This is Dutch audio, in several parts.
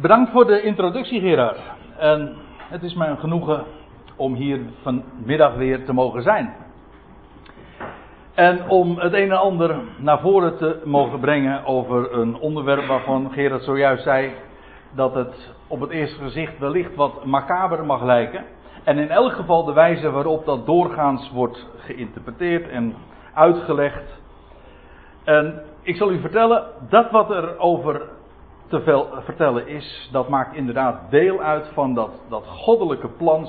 Bedankt voor de introductie, Gerard. En het is mij een genoegen om hier vanmiddag weer te mogen zijn. En om het een en ander naar voren te mogen brengen over een onderwerp waarvan Gerard zojuist zei dat het op het eerste gezicht wellicht wat macaber mag lijken. En in elk geval de wijze waarop dat doorgaans wordt geïnterpreteerd en uitgelegd. En ik zal u vertellen, dat wat er over te veel vertellen is, dat maakt inderdaad deel uit van dat goddelijke plan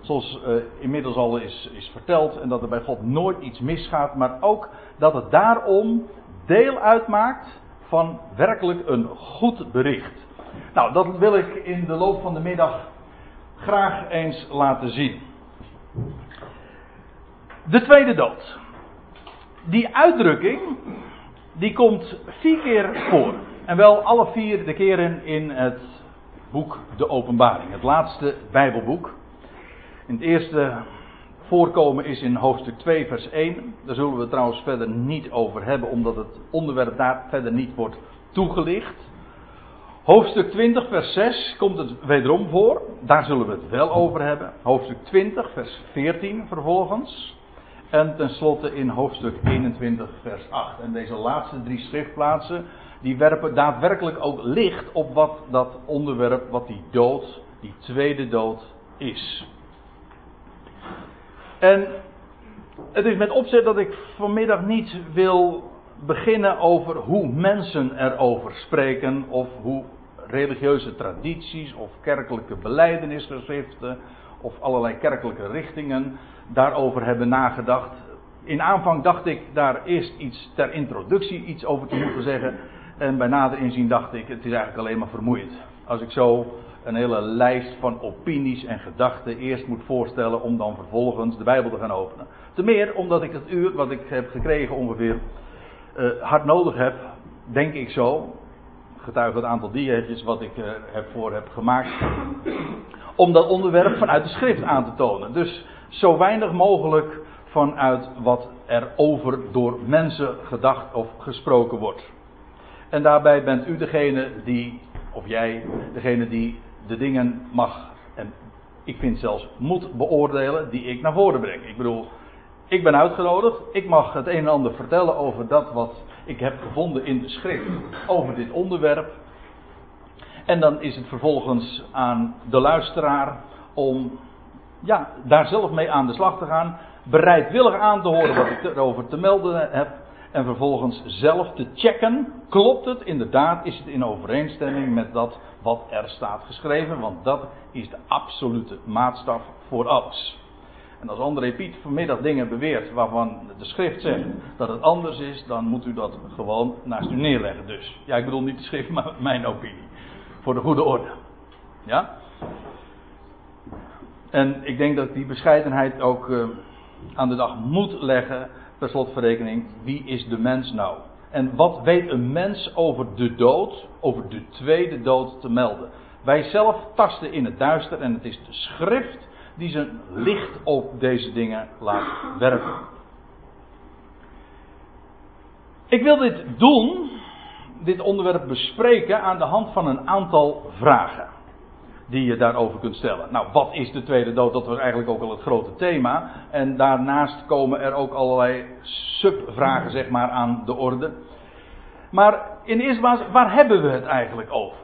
zoals inmiddels al is verteld, en dat er bij God nooit iets misgaat, maar ook dat het daarom deel uitmaakt van werkelijk een goed bericht. Nou, dat wil ik in de loop van de middag graag eens laten zien. De tweede dood. Die uitdrukking, die komt 4 keer voor. En wel alle 4 de keren in het boek De Openbaring, het laatste Bijbelboek. In het eerste voorkomen is in hoofdstuk 2 vers 1. Daar zullen we het trouwens verder niet over hebben, omdat het onderwerp daar verder niet wordt toegelicht. Hoofdstuk 20 vers 6 komt het wederom voor. Daar zullen we het wel over hebben. Hoofdstuk 20 vers 14 vervolgens. En tenslotte in hoofdstuk 21 vers 8. En deze laatste 3 schriftplaatsen, die werpen daadwerkelijk ook licht op wat dat onderwerp, wat die dood, die tweede dood is. En het is met opzet dat ik vanmiddag niet wil beginnen over hoe mensen erover spreken, of hoe religieuze tradities of kerkelijke belijdenisgeschriften of allerlei kerkelijke richtingen daarover hebben nagedacht. In aanvang dacht ik daar eerst iets ter introductie iets over te moeten zeggen. En bij nader inzien dacht ik, het is eigenlijk alleen maar vermoeiend. Als ik zo een hele lijst van opinies en gedachten eerst moet voorstellen om dan vervolgens de Bijbel te gaan openen. Ten meer omdat ik het uur wat ik heb gekregen ongeveer hard nodig heb, denk ik zo. Getuige het aantal dieetjes wat ik ervoor heb gemaakt. Om dat onderwerp vanuit de schrift aan te tonen. Dus zo weinig mogelijk vanuit wat er over door mensen gedacht of gesproken wordt. En daarbij bent u degene die, of jij, degene die de dingen mag en ik vind zelfs moet beoordelen die ik naar voren breng. Ik bedoel, ik ben uitgenodigd, ik mag het een en ander vertellen over dat wat ik heb gevonden in de schrift, over dit onderwerp. En dan is het vervolgens aan de luisteraar om daar zelf mee aan de slag te gaan, bereidwillig aan te horen wat ik erover te melden heb. En vervolgens zelf te checken, klopt het inderdaad, is het in overeenstemming met dat wat er staat geschreven. Want dat is de absolute maatstaf voor alles. En als André Piet vanmiddag dingen beweert waarvan de schrift zegt dat het anders is, dan moet u dat gewoon naast u neerleggen dus. Ja, ik bedoel niet de schrift, maar mijn opinie. Voor de goede orde. Ja? En ik denk dat ik die bescheidenheid ook aan de dag moet leggen. Per slotverrekening, wie is de mens nou? En wat weet een mens over de dood, over de tweede dood te melden? Wij zelf tasten in het duister en het is de schrift die zijn licht op deze dingen laat werpen. Ik wil dit onderwerp bespreken aan de hand van een aantal vragen die je daarover kunt stellen. Nou, wat is de tweede dood? Dat was eigenlijk ook al het grote thema. En daarnaast komen er ook allerlei subvragen, zeg maar, aan de orde. Maar in de eerste plaats, waar hebben we het eigenlijk over?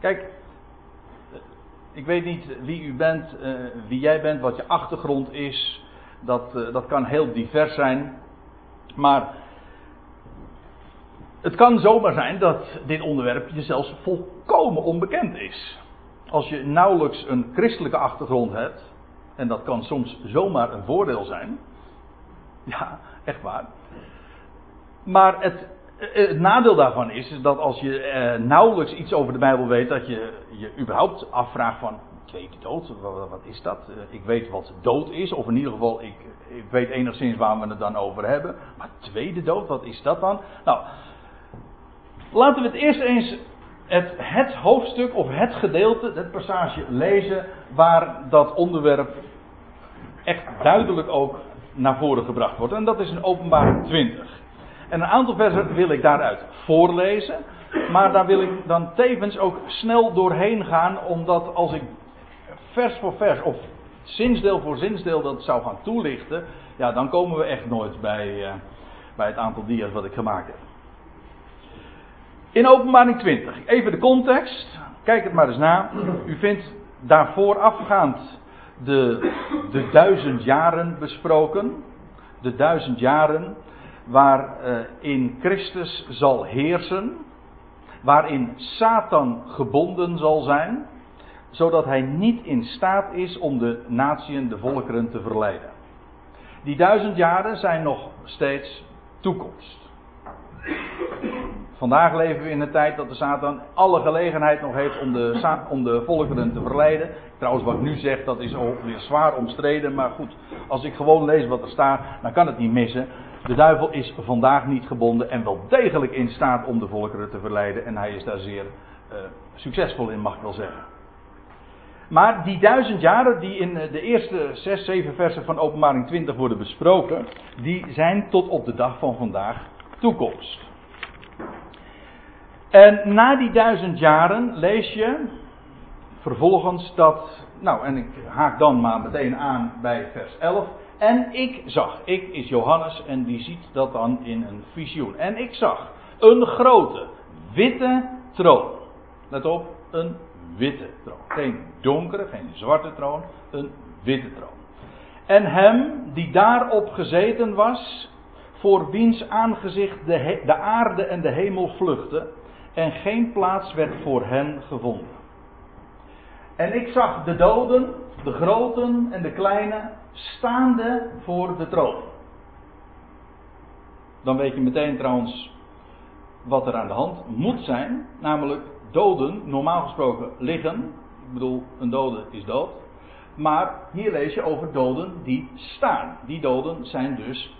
Kijk, ik weet niet wie u bent, wie jij bent, wat je achtergrond is. Dat kan heel divers zijn. Maar het kan zomaar zijn dat dit onderwerp je zelfs volkomen onbekend is. Als je nauwelijks een christelijke achtergrond hebt, en dat kan soms zomaar een voordeel zijn. Ja, echt waar. Maar het nadeel daarvan is dat als je nauwelijks iets over de Bijbel weet, dat je überhaupt afvraagt van, tweede dood, wat is dat? Ik weet wat dood is, of in ieder geval, ik weet enigszins waar we het dan over hebben. Maar tweede dood, wat is dat dan? Nou, laten we het eerst eens het hoofdstuk of het gedeelte, het passage lezen waar dat onderwerp echt duidelijk ook naar voren gebracht wordt. En dat is in Openbaring 20. En een aantal versen wil ik daaruit voorlezen. Maar daar wil ik dan tevens ook snel doorheen gaan, omdat als ik vers voor vers of zinsdeel voor zinsdeel dat zou gaan toelichten, ja, dan komen we echt nooit bij het aantal dia's wat ik gemaakt heb. In Openbaring 20, even de context, kijk het maar eens na. U vindt daarvoor afgaand de 1000 jaren besproken. De 1000 jaren waarin Christus zal heersen, waarin Satan gebonden zal zijn, zodat hij niet in staat is om de natieën, de volkeren te verleiden. Die 1000 jaren zijn nog steeds toekomst. Vandaag leven we in een tijd dat de Satan alle gelegenheid nog heeft om de volkeren te verleiden. Trouwens, wat ik nu zeg, dat is ook weer zwaar omstreden. Maar goed, als ik gewoon lees wat er staat, dan kan het niet missen. De duivel is vandaag niet gebonden en wel degelijk in staat om de volkeren te verleiden. En hij is daar zeer succesvol in, mag ik wel zeggen. Maar die 1000 jaren die in de eerste 6-7 versen van Openbaring 20 worden besproken, die zijn tot op de dag van vandaag toekomst. En na die 1000 jaren lees je vervolgens dat, nou, en ik haak dan maar meteen aan bij vers 11. En ik zag, ik is Johannes en die ziet dat dan in een visioen. En ik zag een grote witte troon. Let op, een witte troon. Geen donkere, geen zwarte troon, een witte troon. En hem die daarop gezeten was, voor wiens aangezicht de aarde en de hemel vluchtten, en geen plaats werd voor hen gevonden. En ik zag de doden, de groten en de kleine, staande voor de troon. Dan weet je meteen trouwens wat er aan de hand moet zijn. Namelijk, doden, normaal gesproken, liggen. Ik bedoel, een dode is dood. Maar hier lees je over doden die staan. Die doden zijn dus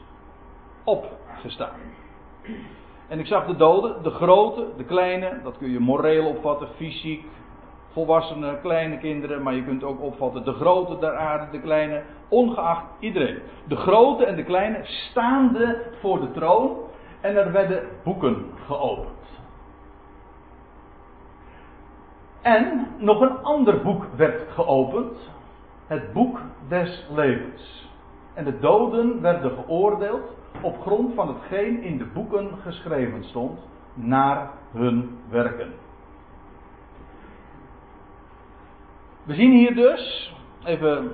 opgestaan. En ik zag de doden, de grote, de kleine, dat kun je moreel opvatten, fysiek, volwassenen, kleine kinderen, maar je kunt ook opvatten de grote der aarde, de kleine, ongeacht iedereen. De grote en de kleine staande voor de troon en er werden boeken geopend. En nog een ander boek werd geopend, het boek des levens. En de doden werden geoordeeld op grond van hetgeen in de boeken geschreven stond, naar hun werken. We zien hier dus, even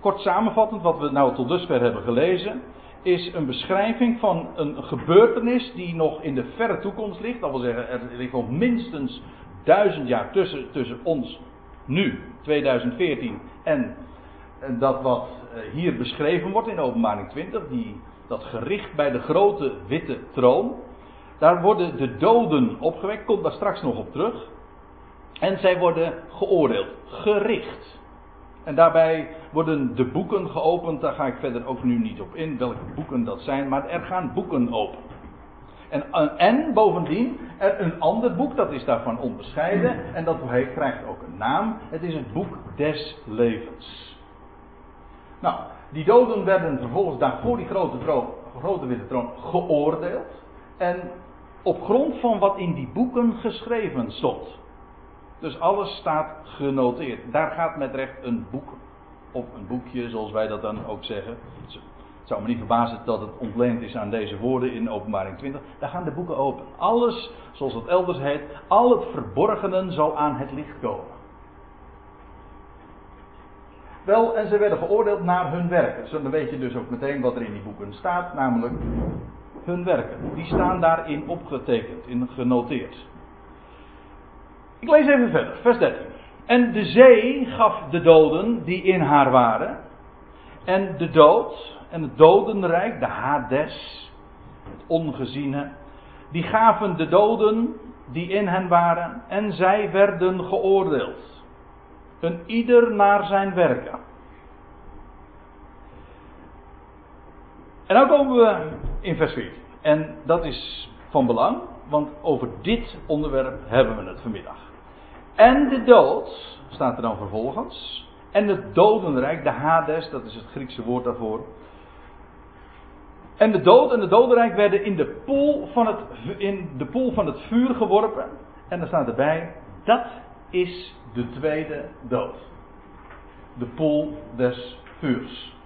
kort samenvattend wat we nou tot dusver hebben gelezen, is een beschrijving van een gebeurtenis die nog in de verre toekomst ligt. Dat wil zeggen, er ligt al minstens 1000 jaar tussen ons nu, 2014, en dat wat hier beschreven wordt in Openbaring 20, dat gericht bij de grote witte troon. Daar worden de doden opgewekt, komt daar straks nog op terug. En zij worden geoordeeld, gericht. En daarbij worden de boeken geopend, daar ga ik verder ook nu niet op in, welke boeken dat zijn, maar er gaan boeken open. En bovendien, er een ander boek, dat is daarvan onderscheiden, en dat krijgt ook een naam, het is het boek des levens. Nou, die doden werden vervolgens daar voor die grote witte troon geoordeeld. En op grond van wat in die boeken geschreven stond. Dus alles staat genoteerd. Daar gaat met recht een boek op, een boekje, zoals wij dat dan ook zeggen. Het zou me niet verbazen dat het ontleend is aan deze woorden in Openbaring 20. Daar gaan de boeken open. Alles, zoals dat elders heet, al het verborgenen zal aan het licht komen. Wel, en ze werden geoordeeld naar hun werken. Dus dan weet je dus ook meteen wat er in die boeken staat, namelijk hun werken. Die staan daarin opgetekend, in genoteerd. Ik lees even verder, vers 13. En de zee gaf de doden die in haar waren. En de dood en het dodenrijk, de Hades, het ongeziene, die gaven de doden die in hen waren en zij werden geoordeeld. Een ieder naar zijn werken. En dan komen we in vers 4. En dat is van belang, want over dit onderwerp hebben we het vanmiddag. En de dood, staat er dan vervolgens. En het dodenrijk, de Hades, dat is het Griekse woord daarvoor. En de dood en de dodenrijk werden in de poel van het vuur geworpen. En dan staat erbij, dat is de tweede dood. De poel des vuurs.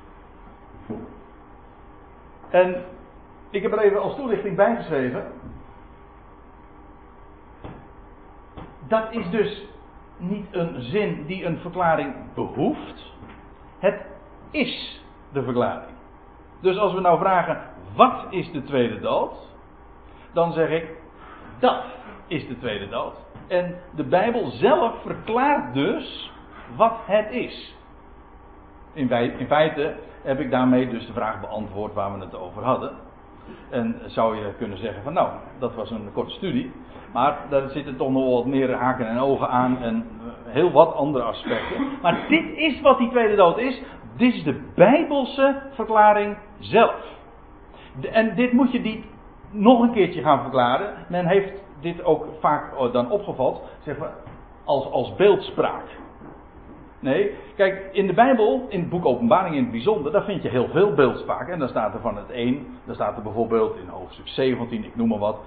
En ik heb er even als toelichting bij geschreven. Dat is dus niet een zin die een verklaring behoeft. Het is de verklaring. Dus als we nou vragen, wat is de tweede dood? Dan zeg ik, dat is de tweede dood. En de Bijbel zelf verklaart dus wat het is. In feite heb ik daarmee dus de vraag beantwoord waar we het over hadden. En zou je kunnen zeggen van nou, dat was een korte studie. Maar daar zitten toch nog wat meer haken en ogen aan en heel wat andere aspecten. Maar dit is wat die tweede dood is. Dit is de Bijbelse verklaring zelf. En dit moet je niet nog een keertje gaan verklaren. Men heeft dit ook vaak dan opgevat, zeggen we, als beeldspraak. Nee, kijk, in de Bijbel, in het boek Openbaring in het bijzonder, daar vind je heel veel beeldspraak. En dan staat er van het een, dan staat er bijvoorbeeld in hoofdstuk 17, ik noem maar wat,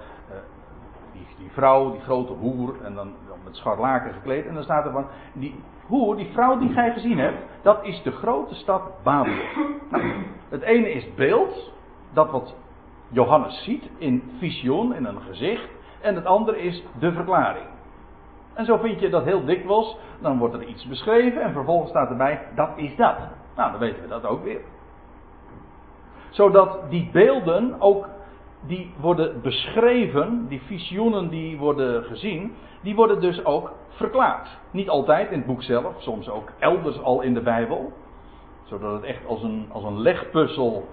die vrouw, die grote hoer, en dan met scharlaken gekleed. En dan staat er van, die hoer, die vrouw die jij gezien hebt, dat is de grote stad Babel. Nou, het ene is beeld, dat wat Johannes ziet in visioen, in een gezicht. En het andere is de verklaring. En zo vind je dat heel dikwijls. Dan wordt er iets beschreven en vervolgens staat erbij, dat is dat. Nou, dan weten we dat ook weer. Zodat die beelden ook, die worden beschreven, die visioenen die worden gezien, die worden dus ook verklaard. Niet altijd in het boek zelf, soms ook elders al in de Bijbel. Zodat het echt als een legpuzzel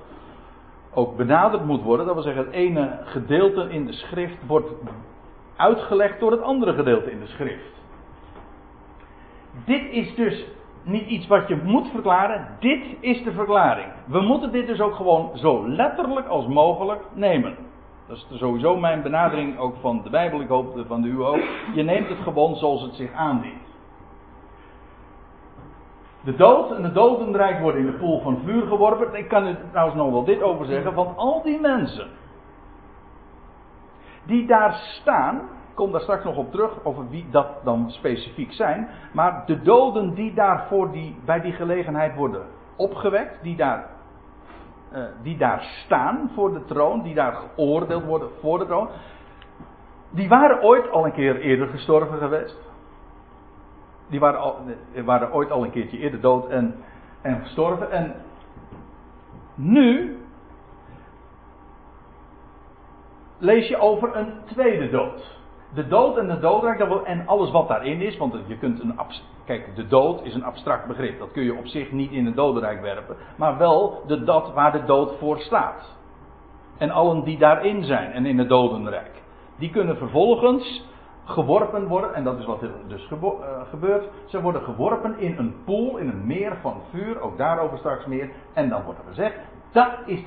ook benaderd moet worden. Dat wil zeggen, het ene gedeelte in de schrift wordt uitgelegd door het andere gedeelte in de schrift. Dit is dus niet iets wat je moet verklaren. Dit is de verklaring. We moeten dit dus ook gewoon zo letterlijk als mogelijk nemen. Dat is sowieso mijn benadering ook van de Bijbel. Ik hoop van de uwe ook. Je neemt het gewoon zoals het zich aandient. De dood en de dodenrijk worden in de poel van vuur geworpen. Ik kan er trouwens nog wel dit over zeggen. Want al die mensen die daar staan, ik kom daar straks nog op terug over wie dat dan specifiek zijn, maar de doden die daarvoor bij die gelegenheid worden opgewekt, die daar staan voor de troon, die daar geoordeeld worden voor de troon, die waren ooit al een keer eerder gestorven geweest. Die waren ooit al een keertje eerder dood en gestorven. En nu lees je over een tweede dood. De dood en de doodrijk en alles wat daarin is. Want je kunt kijk, de dood is een abstract begrip. Dat kun je op zich niet in het dodenrijk werpen. Maar wel dat waar de dood voor staat. En allen die daarin zijn en in het dodenrijk. Die kunnen vervolgens geworpen worden. En dat is wat er dus gebeurt. Ze worden geworpen in een poel, in een meer van vuur. Ook daarover straks meer. En dan wordt er gezegd, dat is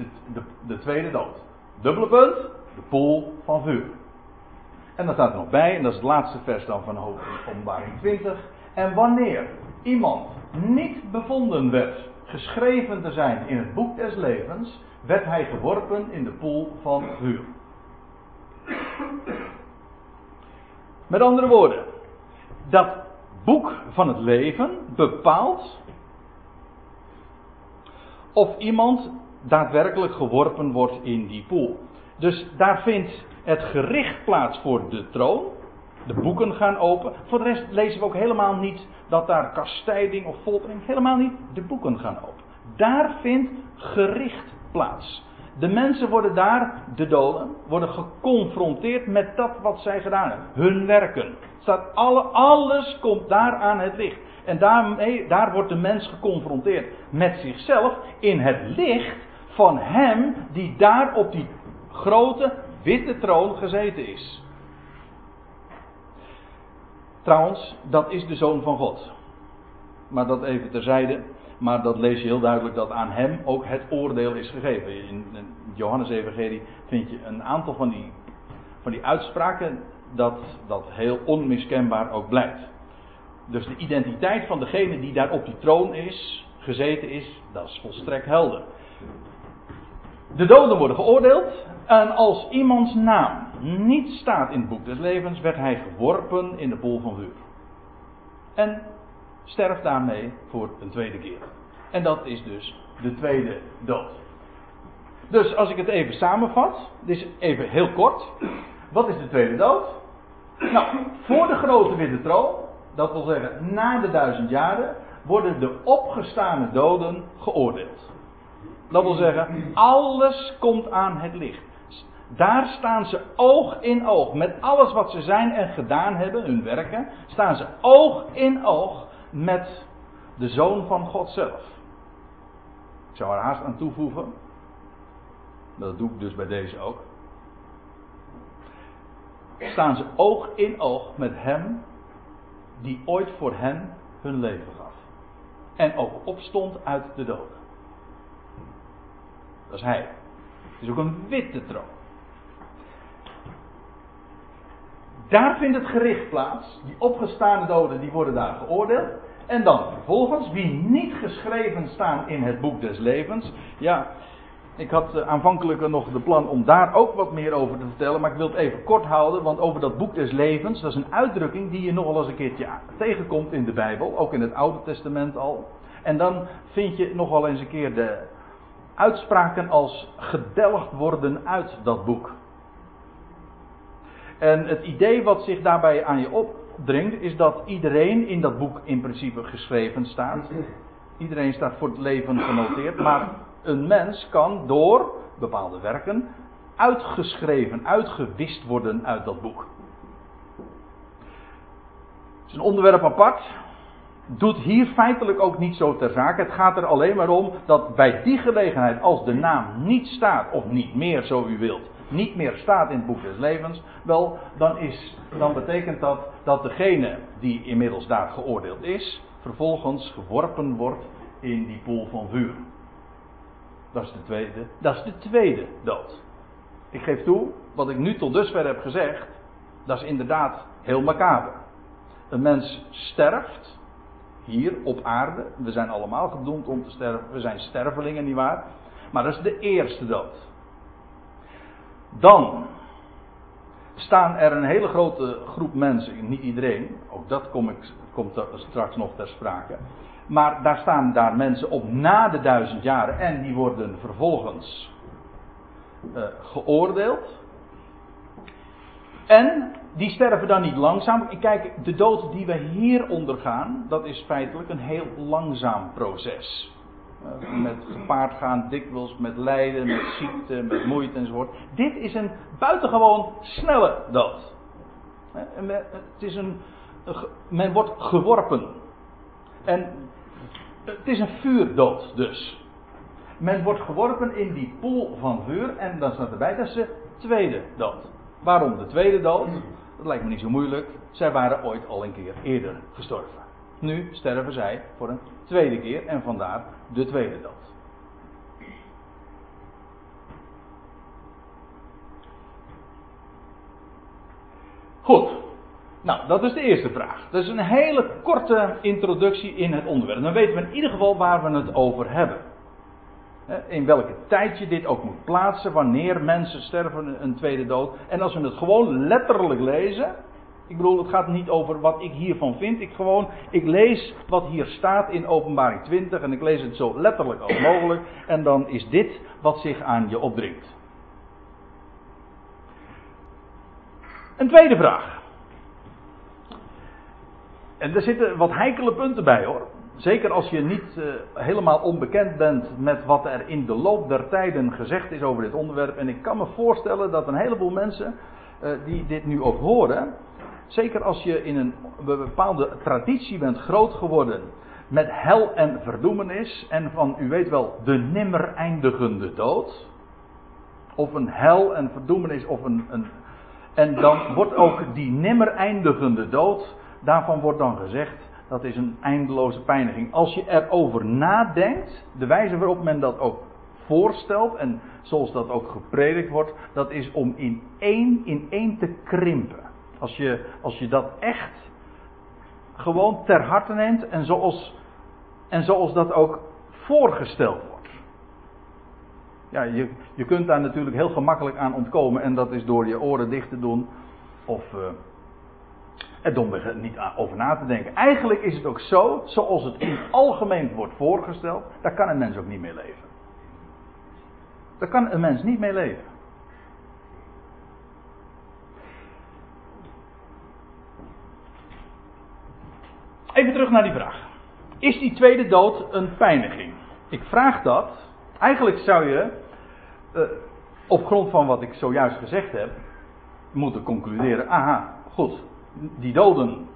de tweede dood. Dubbele punt. De poel van vuur. En dan staat er nog bij, en dat is het laatste vers dan van Openbaring 20. En wanneer iemand niet bevonden werd geschreven te zijn in het boek des levens, werd hij geworpen in de poel van vuur. Met andere woorden, dat boek van het leven bepaalt of iemand daadwerkelijk geworpen wordt in die poel. Dus daar vindt het gericht plaats voor de troon. De boeken gaan open. Voor de rest lezen we ook helemaal niet dat daar kastijding of foltering. Helemaal niet. De boeken gaan open. Daar vindt gericht plaats. De mensen worden daar, de doden, worden geconfronteerd met dat wat zij gedaan hebben. Hun werken. Staat alles komt daar aan het licht. En daar wordt de mens geconfronteerd met zichzelf in het licht van hem die daar op die grote witte troon gezeten is. Trouwens, dat is de Zoon van God. Maar dat even terzijde. Maar dat lees je heel duidelijk dat aan hem ook het oordeel is gegeven. In Johannes Evangelie vind je een aantal van die uitspraken dat heel onmiskenbaar ook blijkt. Dus de identiteit van degene die daar op die troon is, gezeten is, dat is volstrekt helder. de doden worden geoordeeld. En als iemands naam niet staat in het boek des levens, werd hij geworpen in de poel van vuur. En sterft daarmee voor een tweede keer. En dat is dus de tweede dood. Dus als ik het even samenvat, dus even heel kort. Wat is de tweede dood? Nou, voor de grote witte troon, dat wil zeggen na de 1000 jaren, worden de opgestane doden geoordeeld. Dat wil zeggen, alles komt aan het licht. Daar staan ze oog in oog. Met alles wat ze zijn en gedaan hebben, hun werken, staan ze oog in oog met de Zoon van God zelf. Ik zou er haast aan toevoegen. Dat doe ik dus bij deze ook. Staan ze oog in oog met hem die ooit voor hen hun leven gaf. En ook opstond uit de doden. Dat is hij. Het is ook een witte troon. Daar vindt het gericht plaats. Die opgestane doden die worden daar geoordeeld. En dan vervolgens, wie niet geschreven staan in het boek des levens. Ja, ik had aanvankelijk nog de plan om daar ook wat meer over te vertellen. Maar ik wil het even kort houden. Want over dat boek des levens, dat is een uitdrukking die je nogal eens een keertje tegenkomt in de Bijbel. Ook in het Oude Testament al. En dan vind je nogal eens een keer de uitspraken als gedelgd worden uit dat boek. En het idee wat zich daarbij aan je opdringt, is dat iedereen in dat boek in principe geschreven staat. Iedereen staat voor het leven genoteerd. Maar een mens kan door bepaalde werken uitgeschreven, uitgewist worden uit dat boek. Het is een onderwerp apart. Doet hier feitelijk ook niet zo ter zake. Het gaat er alleen maar om dat bij die gelegenheid, als de naam niet staat, of niet meer zo u wilt, niet meer staat in het boek des levens, wel, dan betekent dat dat degene die inmiddels daar geoordeeld is, vervolgens geworpen wordt in die poel van vuur. Dat is de tweede dood. Ik geef toe, wat ik nu tot dusver heb gezegd, dat is inderdaad heel macaber. Een mens sterft. Hier op aarde. We zijn allemaal gedoemd om te sterven. We zijn stervelingen, nietwaar? Maar dat is de eerste dood. Dan staan er een hele grote groep mensen. Niet iedereen. Ook dat komt straks nog ter sprake. Maar daar staan mensen op na de 1000 jaren. En die worden vervolgens geoordeeld. En die sterven dan niet langzaam. Kijk, de dood die we hier ondergaan, dat is feitelijk een heel langzaam proces. Met gepaard gaan, dikwijls met lijden, met ziekte, met moeite enzovoort. Dit is een buitengewoon snelle dood. Het is men wordt geworpen. En het is een vuurdood dus. Men wordt geworpen in die poel van vuur en dan staat erbij, dat is de tweede dood. Waarom de tweede dood? Dat lijkt me niet zo moeilijk. Zij waren ooit al een keer eerder gestorven. Nu sterven zij voor een tweede keer en vandaar de tweede dood. Goed. Nou, dat is de eerste vraag. Dat is een hele korte introductie in het onderwerp. Dan weten we in ieder geval waar we het over hebben. In welke tijd je dit ook moet plaatsen, wanneer mensen sterven een tweede dood. En als we het gewoon letterlijk lezen, ik bedoel, het gaat niet over wat ik hiervan vind. Ik lees wat hier staat in Openbaring 20 en ik lees het zo letterlijk als mogelijk. En dan is dit wat zich aan je opdringt. Een tweede vraag. En er zitten wat heikele punten bij hoor. Zeker als je niet helemaal onbekend bent met wat er in de loop der tijden gezegd is over dit onderwerp. En ik kan me voorstellen dat een heleboel mensen die dit nu ook horen. Zeker als je in een bepaalde traditie bent groot geworden met hel en verdoemenis. En van, u weet wel, de nimmer eindigende dood. Of een hel en verdoemenis. En dan wordt ook die nimmer eindigende dood, daarvan wordt dan gezegd. Dat is een eindeloze pijniging. Als je erover nadenkt, de wijze waarop men dat ook voorstelt en zoals dat ook gepredikt wordt, dat is om in één te krimpen. Als je dat echt gewoon ter harte neemt en zoals dat ook voorgesteld wordt. Ja, je kunt daar natuurlijk heel gemakkelijk aan ontkomen. En dat is door je oren dicht te doen. Of er domweg niet over na te denken. Eigenlijk is het ook zo, zoals het in het algemeen wordt voorgesteld. Daar kan een mens ook niet mee leven. Daar kan een mens niet mee leven. Even terug naar die vraag. Is die tweede dood een pijniging? Ik vraag dat. Eigenlijk zou je, op grond van wat ik zojuist gezegd heb, moeten concluderen. Aha, goed. Die doden,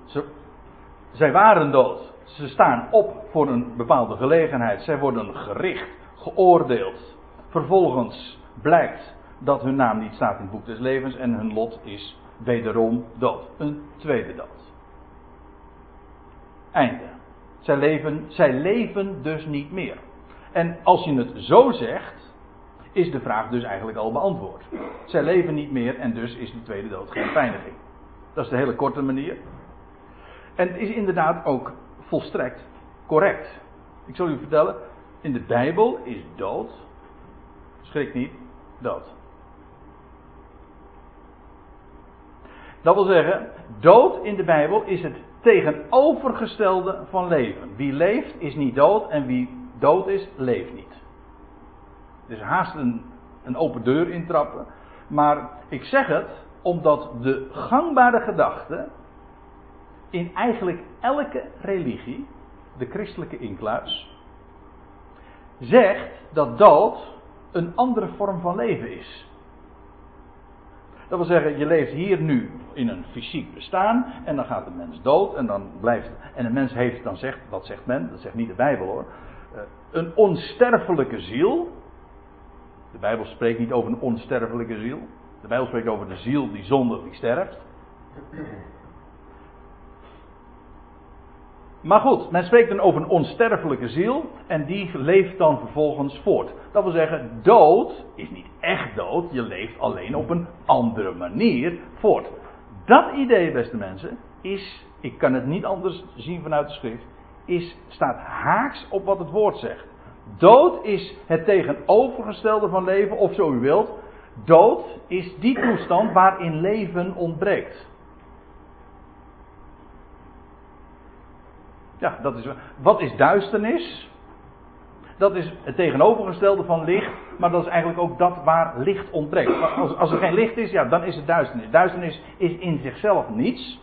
zij waren dood. Ze staan op voor een bepaalde gelegenheid. Zij worden gericht, geoordeeld. Vervolgens blijkt dat hun naam niet staat in het boek des levens en hun lot is wederom dood. Een tweede dood. Einde. Zij leven dus niet meer. En als je het zo zegt, is de vraag dus eigenlijk al beantwoord. Zij leven niet meer en dus is de tweede dood geen pijniging. Dat is de hele korte manier. En het is inderdaad ook volstrekt correct. Ik zal u vertellen, in de Bijbel is dood, schrik niet, dood. Dat wil zeggen, dood in de Bijbel is het tegenovergestelde van leven. Wie leeft is niet dood en wie dood is, leeft niet. Dus haast een open deur intrappen. Maar ik zeg het omdat de gangbare gedachte in eigenlijk elke religie, de christelijke incluis, zegt dat dood een andere vorm van leven is. Dat wil zeggen, je leeft hier nu in een fysiek bestaan en dan gaat de mens dood en dan blijft. En de mens heeft dan, zegt, wat zegt men? Dat zegt niet de Bijbel hoor. Een onsterfelijke ziel. De Bijbel spreekt niet over een onsterfelijke ziel. De Bijbel spreekt over de ziel die zondigt, die sterft. Maar goed, men spreekt dan over een onsterfelijke ziel en die leeft dan vervolgens voort. Dat wil zeggen, dood is niet echt dood, je leeft alleen op een andere manier voort. Dat idee, beste mensen, is, ik kan het niet anders zien vanuit de schrift, staat haaks op wat het woord zegt. Dood is het tegenovergestelde van leven, of zo u wilt. Dood is die toestand waarin leven ontbreekt. Ja, dat is. Wat is duisternis? Dat is het tegenovergestelde van licht, maar dat is eigenlijk ook dat waar licht ontbreekt. Als er geen licht is, ja, dan is het duisternis. Duisternis is in zichzelf niets.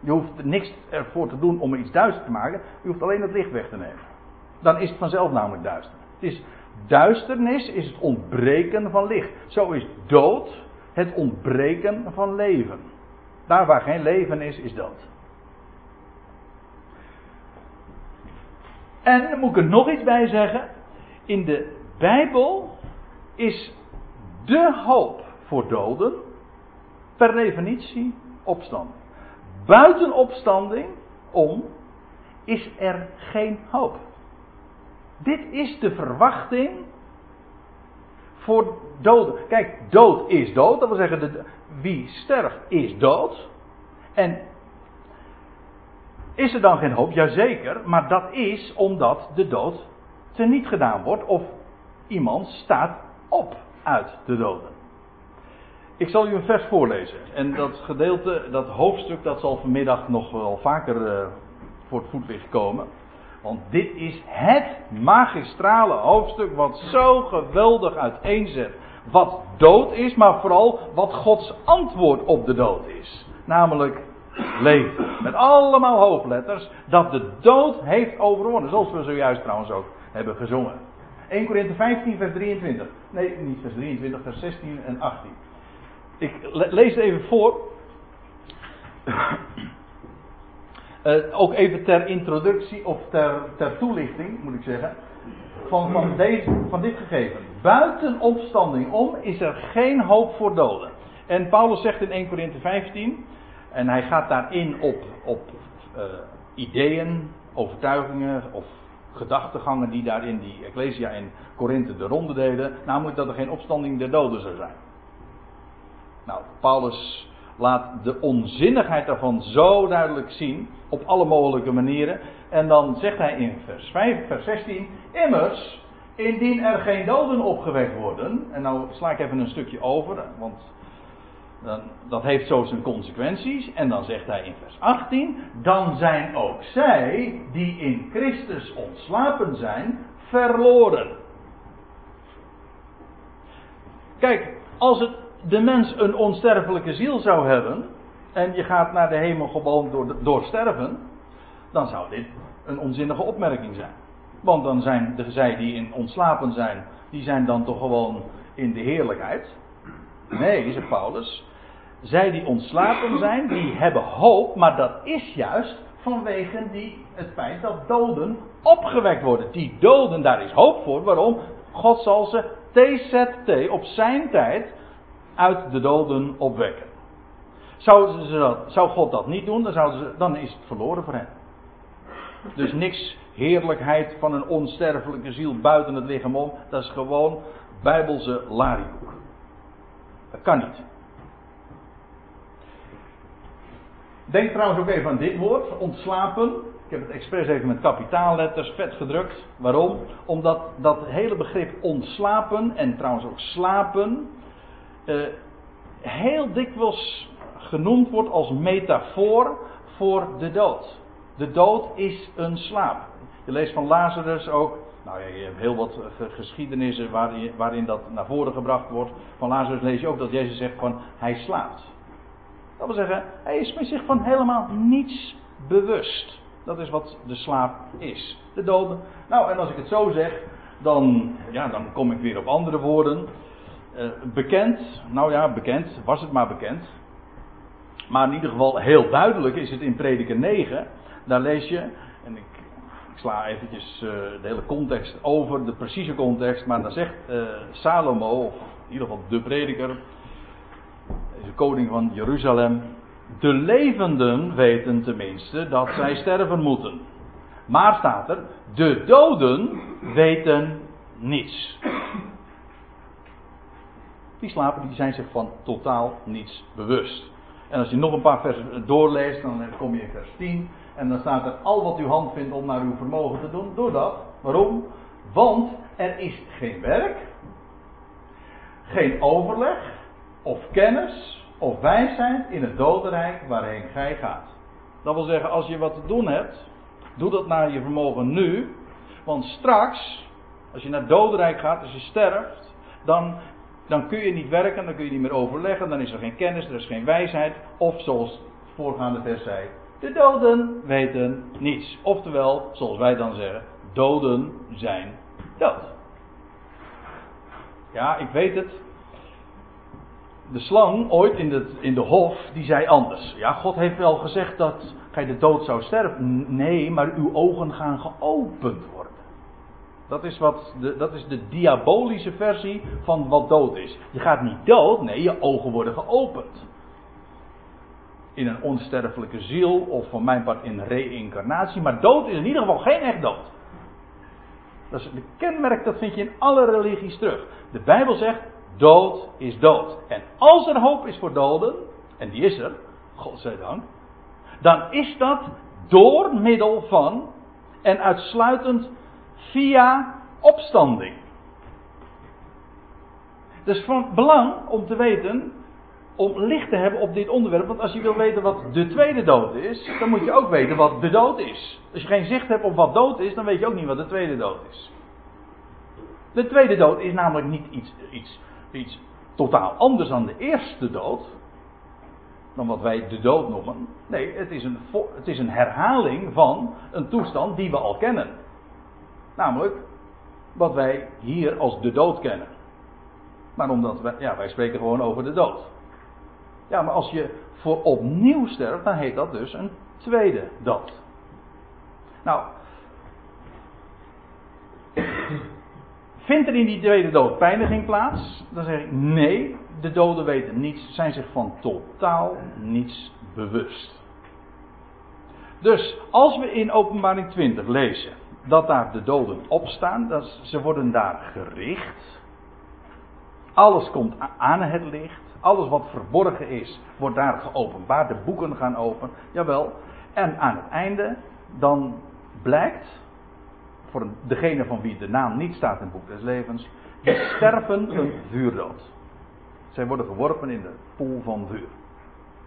Je hoeft niks ervoor te doen om iets duister te maken. Je hoeft alleen het licht weg te nemen. Dan is het vanzelf namelijk duister. Het is duisternis is het ontbreken van licht. Zo is dood het ontbreken van leven. Daar waar geen leven is, is dood. En dan moet ik er nog iets bij zeggen. In de Bijbel is de hoop voor doden per definitie opstanding. Buiten opstanding om is er geen hoop. Dit is de verwachting voor doden. Kijk, dood is dood. Dat wil zeggen, wie sterft is dood. En is er dan geen hoop? Jazeker, maar dat is omdat de dood teniet gedaan wordt of iemand staat op uit de doden. Ik zal u een vers voorlezen. En dat gedeelte, dat hoofdstuk, dat zal vanmiddag nog wel vaker voor het voetlicht komen. Want dit is het magistrale hoofdstuk wat zo geweldig uiteenzet wat dood is, maar vooral wat Gods antwoord op de dood is. Namelijk leven. Met allemaal hoofdletters dat de dood heeft overwonnen. Zoals we zojuist trouwens ook hebben gezongen. 1 Korinthe 15 vers 23. Nee, niet vers 23, vers 16 en 18. Ik lees het even voor. Ook even ter introductie of ter toelichting, moet ik zeggen, van dit gegeven. Buiten opstanding om is er geen hoop voor doden. En Paulus zegt in 1 Korinthe 15, en hij gaat daarin op ideeën, overtuigingen of gedachtegangen die daarin die Ecclesia en Korinthe de ronde deden, namelijk dat er geen opstanding der doden zou zijn. Nou, Paulus laat de onzinnigheid daarvan zo duidelijk zien, op alle mogelijke manieren. En dan zegt hij in vers 5, vers 16, immers, indien er geen doden opgewekt worden, en nou sla ik even een stukje over, want dat heeft zo zijn consequenties, en dan zegt hij in vers 18, dan zijn ook zij die in Christus ontslapen zijn, verloren. Kijk, als de mens een onsterfelijke ziel zou hebben, en je gaat naar de hemel gewoon door sterven, dan zou dit een onzinnige opmerking zijn. Want dan zijn zij die in ontslapen zijn, die zijn dan toch gewoon in de heerlijkheid. Nee, zegt Paulus. Zij die ontslapen zijn, die hebben hoop, maar dat is juist vanwege het feit dat doden opgewekt worden. Die doden, daar is hoop voor. Waarom? God zal ze TZT op zijn tijd uit de doden opwekken. Zou God dat niet doen, dan is het verloren voor hen. Dus niks heerlijkheid van een onsterfelijke ziel buiten het lichaam om. Dat is gewoon bijbelse lariekoek. Dat kan niet. Denk trouwens ook even aan dit woord, ontslapen. Ik heb het expres even met kapitaalletters vet gedrukt. Waarom? Omdat dat hele begrip ontslapen en trouwens ook slapen heel dikwijls genoemd wordt als metafoor voor de dood. De dood is een slaap. Je leest van Lazarus ook. Nou, je hebt heel wat geschiedenissen waarin dat naar voren gebracht wordt. Van Lazarus lees je ook dat Jezus zegt van hij slaapt. Dat wil zeggen, hij is zich van helemaal niets bewust. Dat is wat de slaap is. De dood. Nou, en als ik het zo zeg, dan kom ik weer op andere woorden. Bekend. Was het maar bekend. Maar in ieder geval heel duidelijk is het in Prediker 9. Daar lees je, en ik sla eventjes de hele context over, de precieze context, maar dan zegt Salomo, of in ieder geval de prediker, de koning van Jeruzalem, de levenden weten tenminste dat zij sterven moeten. Maar staat er, de doden weten niets. Die slapen, die zijn zich van totaal niets bewust. En als je nog een paar versen doorleest, dan kom je in vers 10. En dan staat er al wat uw hand vindt om naar uw vermogen te doen. Doe dat. Waarom? Want er is geen werk, geen overleg, of kennis, of wijsheid in het dodenrijk waarheen gij gaat. Dat wil zeggen, als je wat te doen hebt, doe dat naar je vermogen nu. Want straks, als je naar het dodenrijk gaat, als je sterft, dan kun je niet werken, dan kun je niet meer overleggen, dan is er geen kennis, er is geen wijsheid. Of zoals het voorgaande vers zei, de doden weten niets. Oftewel, zoals wij dan zeggen, doden zijn dood. Ja, ik weet het. De slang ooit in de hof, die zei anders. Ja, God heeft wel gezegd dat gij de dood zou sterven. Nee, maar uw ogen gaan geopend worden. Dat is de diabolische versie van wat dood is. Je gaat niet dood, nee, je ogen worden geopend. In een onsterfelijke ziel, of van mijn part in reïncarnatie. Maar dood is in ieder geval geen echt dood. Dat is het kenmerk, dat vind je in alle religies terug. De Bijbel zegt, dood is dood. En als er hoop is voor doden, en die is er, godzijdank, dan is dat door middel van en uitsluitend via opstanding. Dus van belang om te weten, om licht te hebben op dit onderwerp. Want als je wil weten wat de tweede dood is, dan moet je ook weten wat de dood is. Als je geen zicht hebt op wat dood is, dan weet je ook niet wat de tweede dood is. De tweede dood is namelijk niet iets totaal anders dan de eerste dood. Dan wat wij de dood noemen. Nee, het is een herhaling van een toestand die we al kennen. Namelijk wat wij hier als de dood kennen. Maar omdat wij spreken gewoon over de dood. Ja, maar als je voor opnieuw sterft, dan heet dat dus een tweede dood. Nou, vindt er in die tweede dood pijniging plaats? Dan zeg ik nee, de doden weten niets, zijn zich van totaal niets bewust. Dus als we in Openbaring 20 lezen dat daar de doden opstaan, dat ze worden daar gericht. Alles komt aan het licht. Alles wat verborgen is, wordt daar geopenbaard. De boeken gaan open. Jawel. En aan het einde, dan blijkt voor degene van wie de naam niet staat in het boek des levens, die sterven een vuurdood. Zij worden geworpen in de poel van vuur.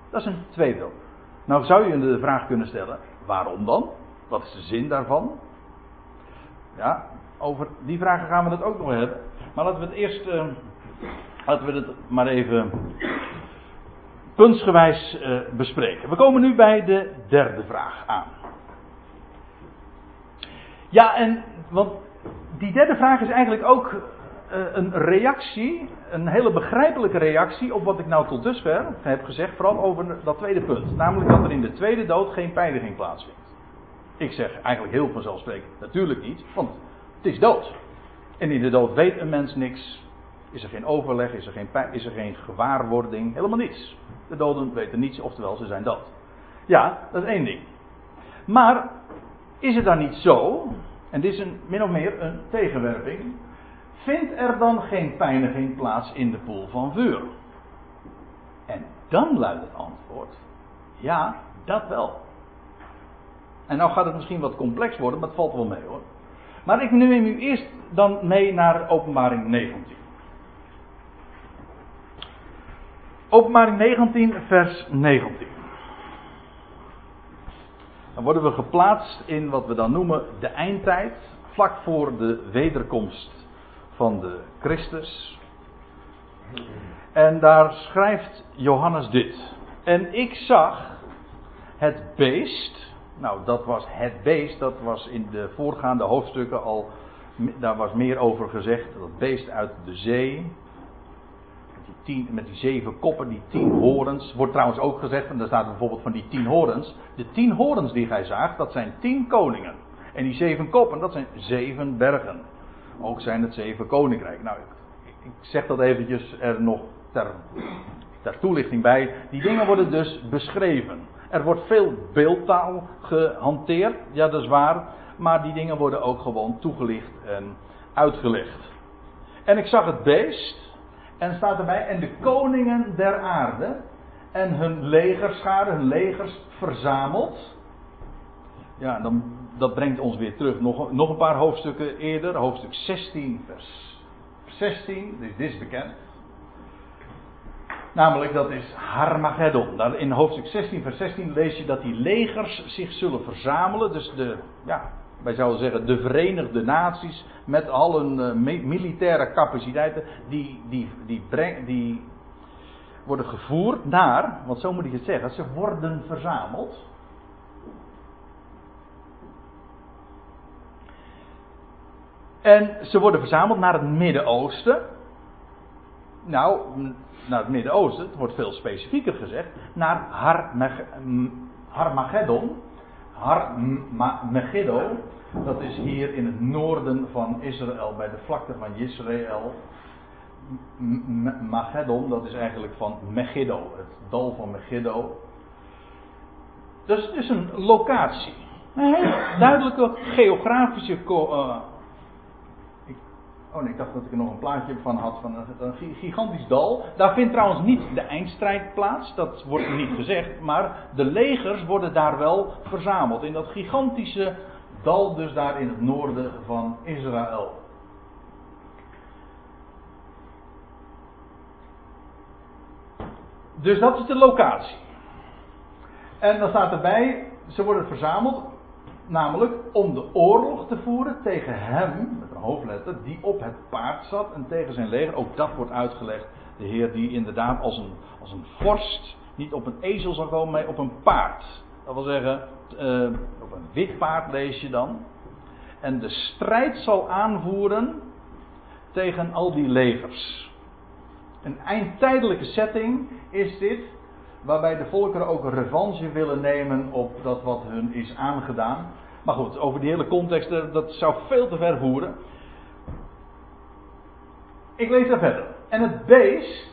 Dat is een tweedeel. Nou zou je de vraag kunnen stellen, waarom dan? Wat is de zin daarvan? Ja, over die vragen gaan we het ook nog hebben. Maar laten we het eerst, maar even puntsgewijs bespreken. We komen nu bij de derde vraag aan. Ja, en want die derde vraag is eigenlijk ook een reactie, een hele begrijpelijke reactie op wat ik nou tot dusver heb gezegd, vooral over dat tweede punt. Namelijk dat er in de tweede dood geen pijniging plaatsvindt. Ik zeg eigenlijk heel vanzelfsprekend, natuurlijk niet, want het is dood. En in de dood weet een mens niks. Is er geen overleg, is er geen pijn, is er geen gewaarwording, helemaal niets. De doden weten niets, oftewel ze zijn dood. Ja, dat is één ding. Maar is het dan niet zo, en dit is min of meer een tegenwerping, vindt er dan geen pijniging plaats in de poel van vuur? En dan luidt het antwoord, ja, dat wel. En nou gaat het misschien wat complex worden, maar het valt wel mee hoor. Maar ik neem u eerst dan mee naar Openbaring 19. Openbaring 19, vers 19. Dan worden we geplaatst in wat we dan noemen de eindtijd, vlak voor de wederkomst van de Christus. En daar schrijft Johannes dit. En ik zag het beest. Nou, dat was het beest, dat was in de voorgaande hoofdstukken al, daar was meer over gezegd. Dat beest uit de zee, met die 7 koppen, die 10 horens. Wordt trouwens ook gezegd, en daar staat bijvoorbeeld van die 10 horens. De 10 horens die gij zaagt, dat zijn 10 koningen. En die 7 koppen, dat zijn 7 bergen. Ook zijn het 7 koninkrijken. Nou, ik zeg dat eventjes er nog ter toelichting bij. Die dingen worden dus beschreven. Er wordt veel beeldtaal gehanteerd, ja dat is waar, maar die dingen worden ook gewoon toegelicht en uitgelegd. En ik zag het beest, en staat erbij, en de koningen der aarde, en hun legerscharen, hun legers verzameld. Ja, en dan, dat brengt ons weer terug, nog een paar hoofdstukken eerder, hoofdstuk 16, vers 16, dit is bekend. Namelijk, dat is Harmageddon. In hoofdstuk 16, vers 16 lees je dat die legers zich zullen verzamelen. Dus wij zouden zeggen de Verenigde Naties met al hun militaire capaciteiten. Die worden gevoerd naar, want zo moet ik het zeggen, ze worden verzameld. En ze worden verzameld naar het Midden-Oosten. Nou, naar het Midden-Oosten, het wordt veel specifieker gezegd, naar Harmageddon. Megiddo, dat is hier in het noorden van Israël, bij de vlakte van Jisreel. Mageddon, dat is eigenlijk van Megiddo, het dal van Megiddo. Dus het is een locatie. Een hele duidelijke geografische Oh nee, ik dacht dat ik er nog een plaatje van had van een gigantisch dal. Daar vindt trouwens niet de eindstrijd plaats, dat wordt niet gezegd. Maar de legers worden daar wel verzameld. In dat gigantische dal dus daar in het noorden van Israël. Dus dat is de locatie. En dan staat erbij, ze worden verzameld. Namelijk om de oorlog te voeren tegen hem, met een hoofdletter, die op het paard zat en tegen zijn leger. Ook dat wordt uitgelegd. De Heer die inderdaad als een vorst niet op een ezel zal komen, maar op een paard. Dat wil zeggen, op een wit paard lees je dan. En de strijd zal aanvoeren tegen al die legers. Een eindtijdelijke setting is dit. Waarbij de volkeren ook revanche willen nemen op dat wat hun is aangedaan. Maar goed, over die hele context, dat zou veel te ver voeren. Ik lees daar verder. En het beest,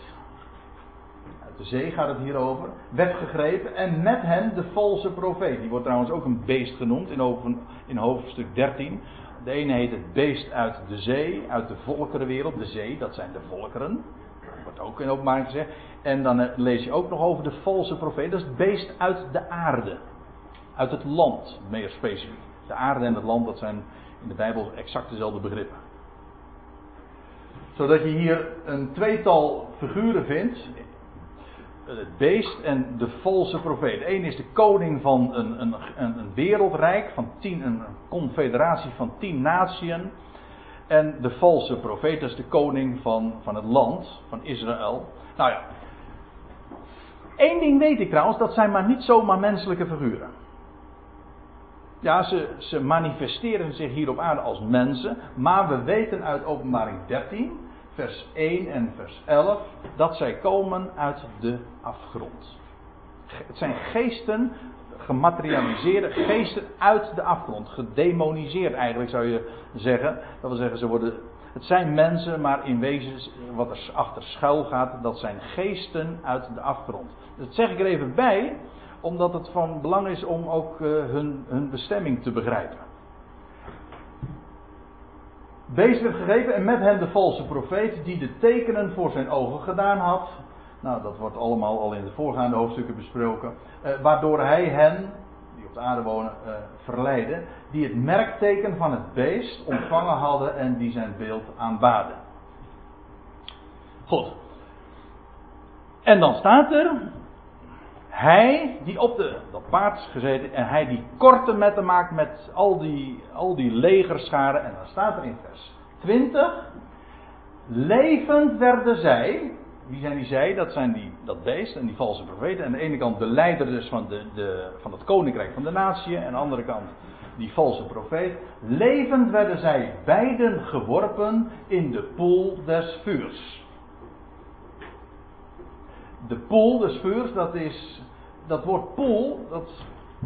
uit de zee gaat het hier over, werd gegrepen en met hem de valse profeet. Die wordt trouwens ook een beest genoemd in hoofdstuk 13. De ene heet het beest uit de zee, uit de volkerenwereld. De zee, dat zijn de volkeren. Wordt ook in Openbaring gezegd. En dan lees je ook nog over de valse profeet. Dat is het beest uit de aarde. Uit het land, meer specifiek. De aarde en het land, dat zijn in de Bijbel exact dezelfde begrippen. Zodat je hier een tweetal figuren vindt. Het beest en de valse profeet. Eén is de koning van een wereldrijk, van 10, een confederatie van 10 natieën. En de valse profeet, dat is de koning van het land, van Israël. Nou ja. Eén ding weet ik trouwens, dat zijn maar niet zomaar menselijke figuren. Ja, ze manifesteren zich hier op aarde als mensen. Maar we weten uit Openbaring 13, vers 1 en vers 11, dat zij komen uit de afgrond. Het zijn geesten, gematerialiseerde geesten uit de afgrond. Gedemoniseerd eigenlijk zou je zeggen. Dat wil zeggen, het zijn mensen, maar in wezen wat er achter schuil gaat, dat zijn geesten uit de afgrond. Dat zeg ik er even bij, omdat het van belang is om ook hun bestemming te begrijpen. Beest werd gegeven en met hem de valse profeet die de tekenen voor zijn ogen gedaan had. Nou, dat wordt allemaal al in de voorgaande hoofdstukken besproken. Waardoor hij hen, die op de aarde wonen, verleidde. Die het merkteken van het beest ontvangen hadden en die zijn beeld aanbaden. Goed. En dan staat er. Hij die op dat paard gezeten en hij die korte metten maakt met al die legerscharen. En dan staat er in vers 20. Levend werden zij. Wie zijn die zij? Dat zijn dat beest en die valse profeten. Aan de ene kant de leider dus van het koninkrijk van de natie. En aan de andere kant die valse profeet. Levend werden zij beiden geworpen in de poel des vuurs. De poel des vuurs, dat woord poel, dat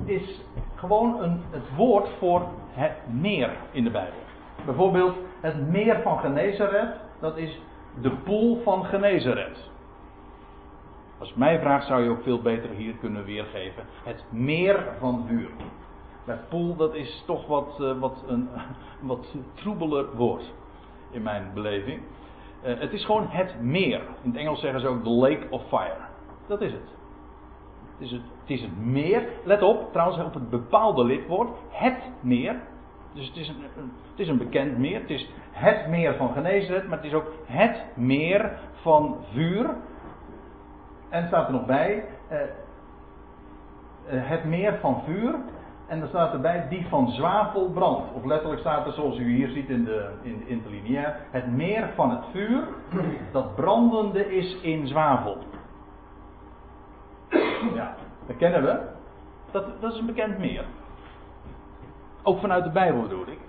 is gewoon het woord voor het meer in de Bijbel. Bijvoorbeeld het meer van Gennesaret, dat is de poel van Gennesaret. Als je mij vraagt, zou je ook veel beter hier kunnen weergeven. Het meer van vuur. Bij poel, dat is toch wat troebeler woord in mijn beleving. Het is gewoon het meer. In het Engels zeggen ze ook the lake of fire. Dat is het. Het is het meer. Let op, trouwens op het bepaalde lidwoord. Het meer. Dus het is een bekend meer. Het is het meer van Gennesaret. Maar het is ook het meer van vuur. En staat er nog bij. Het meer van vuur. En dan staat erbij die van zwavel brandt. Of letterlijk staat er, zoals u hier ziet in de interlineair, het meer van het vuur dat brandende is in zwavel. Ja, dat kennen we. Dat is een bekend meer. Ook vanuit de Bijbel bedoel ik.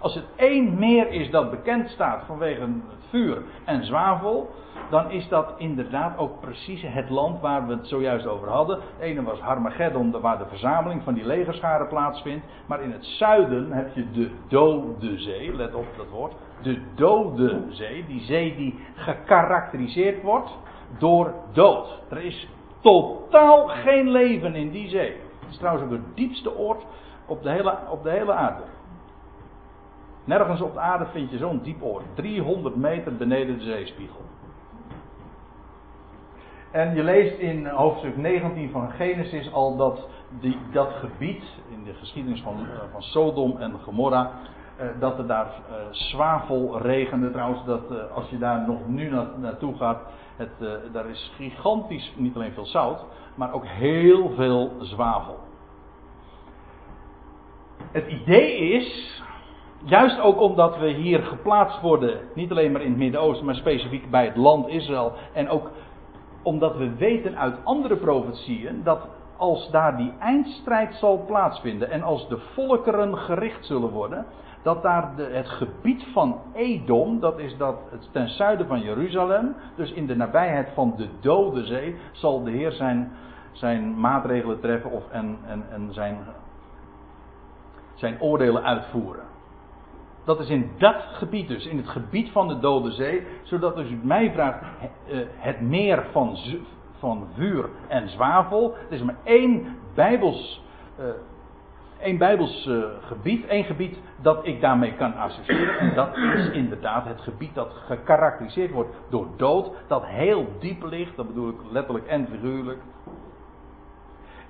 Als het één meer is dat bekend staat vanwege het vuur en zwavel, dan is dat inderdaad ook precies het land waar we het zojuist over hadden. Het ene was Harmageddon, waar de verzameling van die legerscharen plaatsvindt. Maar in het zuiden heb je de Dode Zee, let op dat woord. De Dode Zee, die zee die gekarakteriseerd wordt door dood. Er is totaal geen leven in die zee. Het is trouwens ook het diepste oord op de hele aarde. Nergens op de aarde vind je zo'n diep oord. 300 meter beneden de zeespiegel. En je leest in hoofdstuk 19 van Genesis al dat dat gebied, in de geschiedenis van Sodom en Gomorra, dat er daar zwavel regende. Trouwens, dat als je daar nog nu naartoe gaat, daar is gigantisch niet alleen veel zout, maar ook heel veel zwavel. Het idee is, juist ook omdat we hier geplaatst worden, niet alleen maar in het Midden-Oosten, maar specifiek bij het land Israël. En ook omdat we weten uit andere profetieën, dat als daar die eindstrijd zal plaatsvinden en als de volkeren gericht zullen worden, dat daar het gebied van Edom, dat is dat ten zuiden van Jeruzalem, dus in de nabijheid van de Dode Zee, zal de Heer zijn maatregelen treffen en zijn oordelen uitvoeren. Dat is in dat gebied dus, in het gebied van de Dode Zee, zodat als u mij vraagt, het meer van vuur en zwavel, het is maar één Bijbels gebied, één gebied dat ik daarmee kan associëren, en dat is inderdaad het gebied dat gekarakteriseerd wordt door dood, dat heel diep ligt, dat bedoel ik letterlijk en figuurlijk.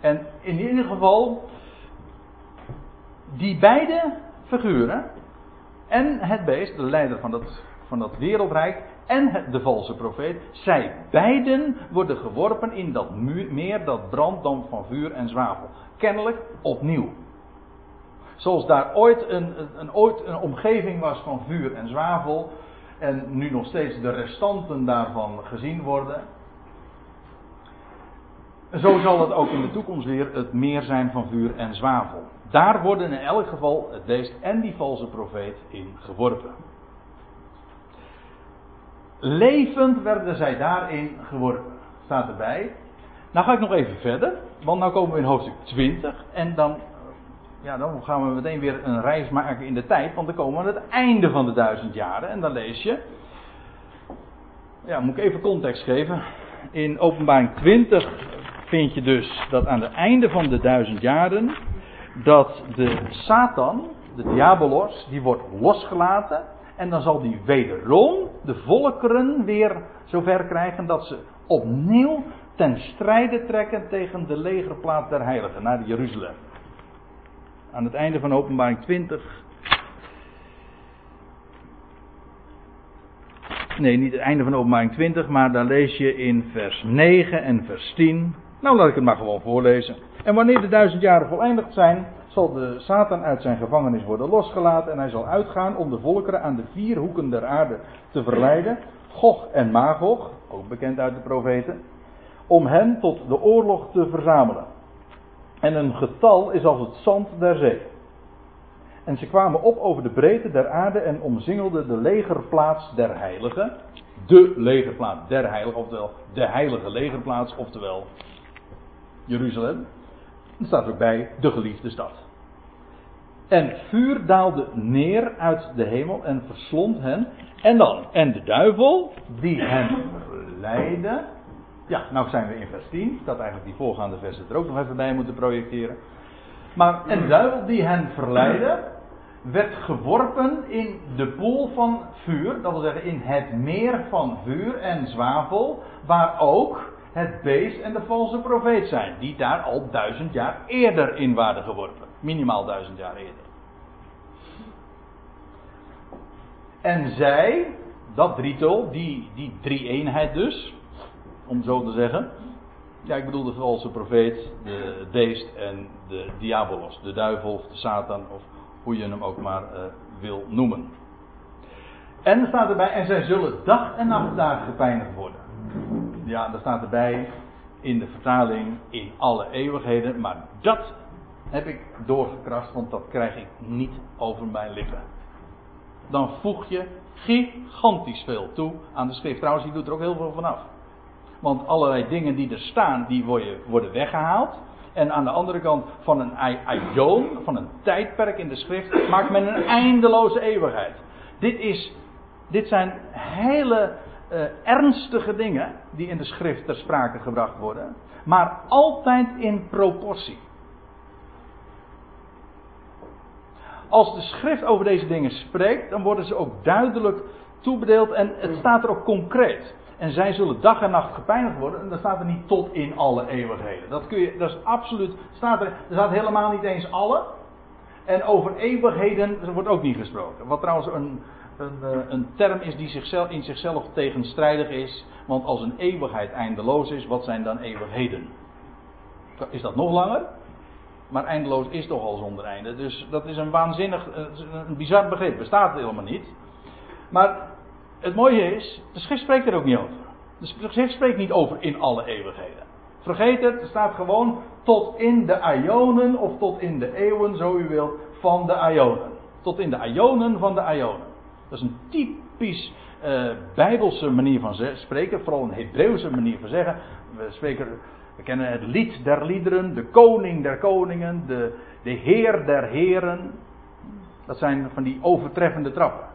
En in ieder geval die beide figuren en het beest, de leider van dat wereldrijk en de valse profeet, zij beiden worden geworpen in dat meer dat brandt dan van vuur en zwavel. Kennelijk opnieuw. Zoals daar ooit een omgeving was van vuur en zwavel en nu nog steeds de restanten daarvan gezien worden. Zo zal het ook in de toekomst weer het meer zijn van vuur en zwavel. Daar worden in elk geval het beest en die valse profeet in geworpen. Levend werden zij daarin geworpen, staat erbij. Nou ga ik nog even verder, want nou komen we in hoofdstuk 20 en dan gaan we meteen weer een reis maken in de tijd, want dan komen we aan het einde van de 1000 jaren en dan lees je, moet ik even context geven, in Openbaring 20 vind je dus dat aan het einde van de 1000 jaren dat de Satan, de diabolos, die wordt losgelaten en dan zal die wederom de volkeren weer zover krijgen dat ze opnieuw ten strijde trekken tegen de legerplaats der heiligen naar Jeruzalem. Aan het einde van Openbaring 20. Nee, niet het einde van Openbaring 20, maar daar lees je in vers 9 en vers 10. Nou, laat ik het maar gewoon voorlezen. En wanneer de 1000 jaren voleindigd zijn, zal de Satan uit zijn gevangenis worden losgelaten en hij zal uitgaan om de volkeren aan de 4 hoeken der aarde te verleiden, Gog en Magog, ook bekend uit de profeten, om hen tot de oorlog te verzamelen. En een getal is als het zand der zee. En ze kwamen op over de breedte der aarde en omzingelden de legerplaats der heiligen. De legerplaats der heiligen, oftewel de heilige legerplaats, oftewel Jeruzalem. Er staat ook bij de geliefde stad. En vuur daalde neer uit de hemel en verslond hen. En de duivel die hen leidde. Ja, nou zijn we in vers 10. Dat eigenlijk die voorgaande versen er ook nog even bij moeten projecteren. Maar de duivel die hen verleidde, werd geworpen in de poel van vuur. Dat wil zeggen in het meer van vuur en zwavel. Waar ook het beest en de valse profeet zijn. Die daar al 1000 jaar eerder in waren geworpen. Minimaal 1000 jaar eerder. En zij, dat drietal, die drie-eenheid dus. Om zo te zeggen. Ja, ik bedoel de valse profeet, de beest en de diabolos. De duivel of de Satan of hoe je hem ook maar wil noemen. En er staat erbij, en zij zullen dag en nacht daar gepijnigd worden. Ja, daar staat erbij in de vertaling in alle eeuwigheden. Maar dat heb ik doorgekrast, want dat krijg ik niet over mijn lippen. Dan voeg je gigantisch veel toe aan de schrift. Trouwens, die doet er ook heel veel vanaf. Want allerlei dingen die er staan, die worden weggehaald. En aan de andere kant van een aion, van een tijdperk in de schrift, maakt men een eindeloze eeuwigheid. Dit zijn hele ernstige dingen die in de schrift ter sprake gebracht worden. Maar altijd in proportie. Als de schrift over deze dingen spreekt, dan worden ze ook duidelijk toebedeeld en het staat er ook concreet. En zij zullen dag en nacht gepijnigd worden. En dat staat er niet tot in alle eeuwigheden. Dat is absoluut. Er staat helemaal niet eens alle. En over eeuwigheden wordt ook niet gesproken. Wat trouwens een term is die in zichzelf tegenstrijdig is. Want als een eeuwigheid eindeloos is, wat zijn dan eeuwigheden? Is dat nog langer? Maar eindeloos is toch al zonder einde. Dus dat is een bizar begrip. Bestaat helemaal niet. Maar het mooie is, de schrift spreekt er ook niet over. De schrift spreekt niet over in alle eeuwigheden. Vergeet het, er staat gewoon tot in de aionen of tot in de eeuwen, zo u wilt, van de aionen. Tot in de aionen van de aionen. Dat is een typisch Bijbelse manier van spreken, vooral een Hebreeuwse manier van zeggen. We kennen het lied der liederen, de koning der koningen, de heer der heren. Dat zijn van die overtreffende trappen.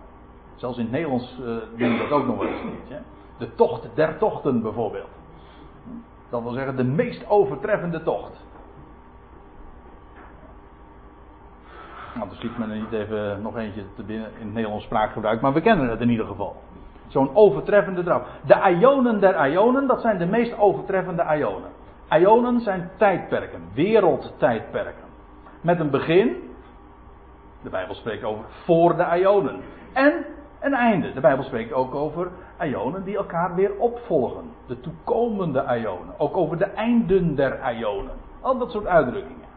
Zelfs in het Nederlands doen we dat ook nog wel eens niet. Hè? De tocht der tochten bijvoorbeeld. Dat wil zeggen de meest overtreffende tocht. Nou, dus ziet men er niet even nog eentje te binnen in het Nederlands spraakgebruik. Maar we kennen het in ieder geval. Zo'n overtreffende trap. De aionen der aionen, dat zijn de meest overtreffende aionen. Aionen zijn tijdperken, wereldtijdperken. Met een begin De Bijbel spreekt over voor de aionen. En een einde. De Bijbel spreekt ook over aionen die elkaar weer opvolgen. De toekomende aionen. Ook over de einden der aionen. Al dat soort uitdrukkingen.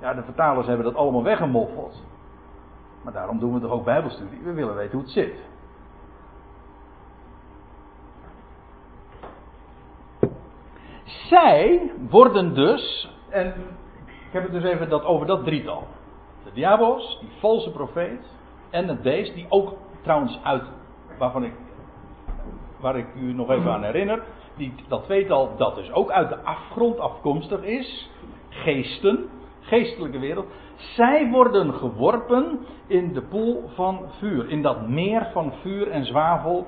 Ja, de vertalers hebben dat allemaal weggemoffeld. Maar daarom doen we toch ook Bijbelstudie. We willen weten hoe het zit. Zij worden dus, en ik heb het dus even over dat drietal. De diabos, die valse profeet, en het beest, die ook trouwens uit, waar ik u nog even aan herinner, dat tweetal dat dus ook uit de afgrond afkomstig is, geesten, geestelijke wereld, zij worden geworpen in de poel van vuur, in dat meer van vuur en zwavel.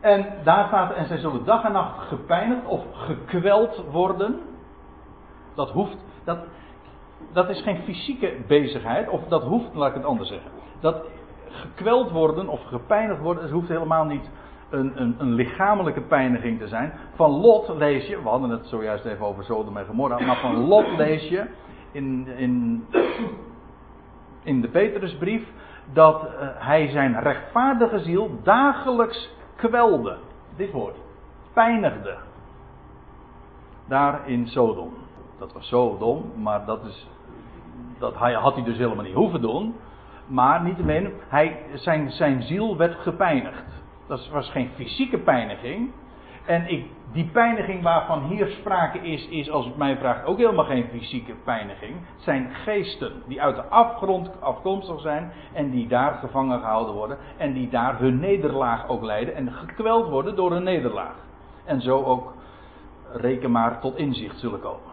En daar staat, en zij zullen dag en nacht gepijnigd of gekweld worden. Dat is geen fysieke bezigheid, of dat hoeft, laat ik het anders zeggen. Dat gekweld worden of gepijnigd worden, het hoeft helemaal niet een lichamelijke pijniging te zijn. Van Lot lees je, we hadden het zojuist even over Sodom en Gomorra, maar van Lot lees je in de Petrusbrief dat hij zijn rechtvaardige ziel dagelijks kwelde, dit woord, pijnigde, daar in Sodom. Dat was Sodom, maar dat had hij dus helemaal niet hoeven doen. Maar niettemin, zijn ziel werd gepijnigd. Dat was geen fysieke pijniging. En die pijniging waarvan hier sprake is, als het mij vraagt, ook helemaal geen fysieke pijniging. Het zijn geesten die uit de afgrond afkomstig zijn en die daar gevangen gehouden worden. En die daar hun nederlaag ook lijden en gekweld worden door hun nederlaag. En zo ook, reken maar, tot inzicht zullen komen.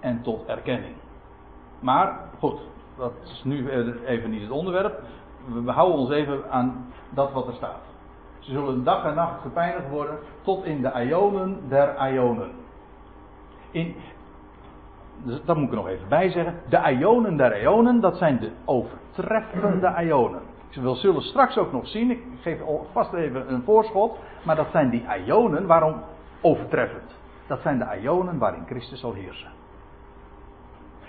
En tot erkenning. Maar goed, dat is nu even niet het onderwerp. We houden ons even aan dat wat er staat. Ze zullen dag en nacht gepijnigd worden tot in de aionen der aionen. Dat moet ik er nog even bij zeggen. De aionen der aionen, dat zijn de overtreffende aionen. We zullen straks ook nog zien, ik geef alvast even een voorschot, maar dat zijn die aionen, waarom overtreffend? Dat zijn de aionen waarin Christus zal heersen.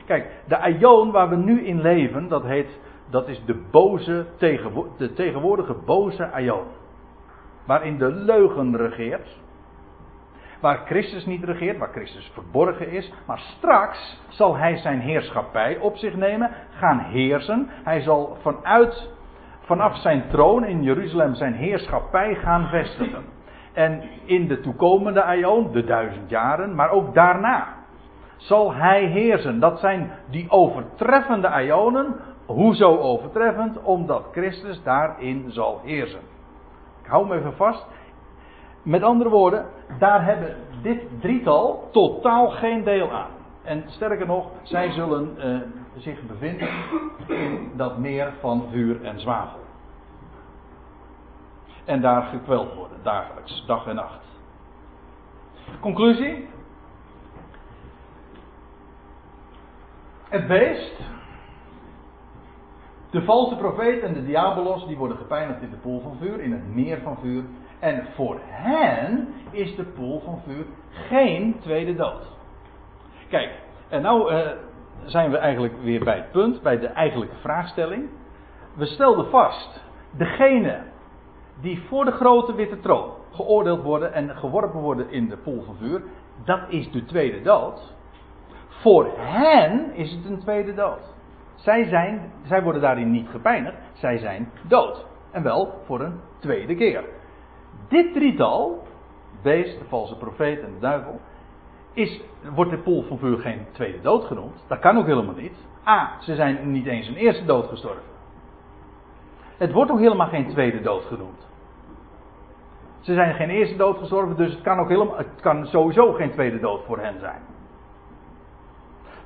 Kijk, de aion waar we nu in leven, dat is de tegenwoordige boze aion. Waarin de leugen regeert. Waar Christus niet regeert, waar Christus verborgen is. Maar straks zal hij zijn heerschappij op zich nemen, gaan heersen. Hij zal vanaf zijn troon in Jeruzalem zijn heerschappij gaan vestigen. En in de toekomende aion, de 1000 jaren, maar ook daarna, zal hij heersen. Dat zijn die overtreffende aionen. Hoezo overtreffend? Omdat Christus daarin zal heersen. Ik hou hem even vast. Met andere woorden, daar hebben dit drietal totaal geen deel aan. En sterker nog, zij zullen zich bevinden in dat meer van vuur en zwavel. En daar gekweld worden, dagelijks, dag en nacht. Conclusie? Het beest, de valse profeet en de diabolos, die worden gepijnigd in de poel van vuur, in het meer van vuur. En voor hen is de poel van vuur geen tweede dood. Kijk, en nou zijn we eigenlijk weer bij het punt, bij de eigenlijke vraagstelling. We stelden vast, degene die voor de grote witte troon geoordeeld worden en geworpen worden in de poel van vuur, dat is de tweede dood. Voor hen is het een tweede dood. Zij worden daarin niet gepijnigd. Zij zijn dood. En wel voor een tweede keer. Dit drietal, beest, de valse profeet en de duivel, wordt de poel van vuur geen tweede dood genoemd. Dat kan ook helemaal niet. Ze zijn niet eens een eerste dood gestorven. Het wordt ook helemaal geen tweede dood genoemd. Ze zijn geen eerste dood gestorven, dus het kan sowieso geen tweede dood voor hen zijn.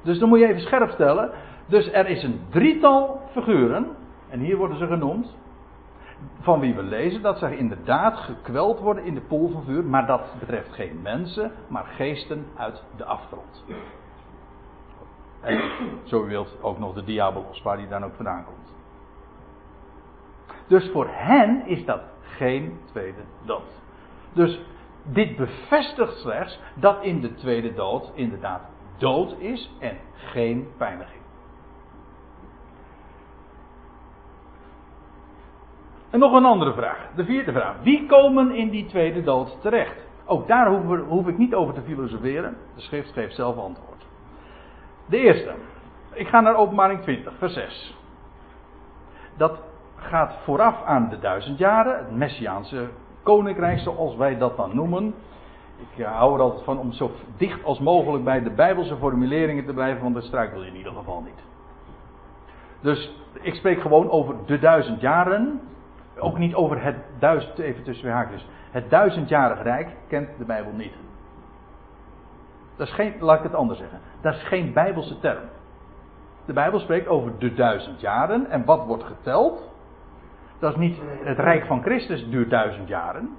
Dus dan moet je even scherp stellen. Dus er is een drietal figuren, en hier worden ze genoemd, van wie we lezen dat zij inderdaad gekweld worden in de poel van vuur, maar dat betreft geen mensen, maar geesten uit de afgrond. En zo u wilt ook nog de diabolos, waar die dan ook vandaan komt. Dus voor hen is dat geen tweede dood. Dus dit bevestigt slechts dat in de tweede dood inderdaad dood is en geen pijniging. En nog een andere vraag, de vierde vraag. Wie komen in die tweede dood terecht? Ook daar hoef ik niet over te filosoferen. De schrift geeft zelf antwoord. De eerste. Ik ga naar Openbaring 20, vers 6. Dat gaat vooraf aan de 1000 jaren. Het Messiaanse koninkrijk, zoals wij dat dan noemen. Ik hou er altijd van om zo dicht als mogelijk bij de Bijbelse formuleringen te blijven. Want dat struikel je in ieder geval niet. Dus ik spreek gewoon over de 1000 jaren. Ook niet over het duizend, even tussen de haakjes. Het 1000-jarig rijk kent de Bijbel niet. Dat is geen, laat ik het anders zeggen. Dat is geen Bijbelse term. De Bijbel spreekt over de 1000 jaren. En wat wordt geteld? Dat is niet het rijk van Christus duurt 1000 jaren.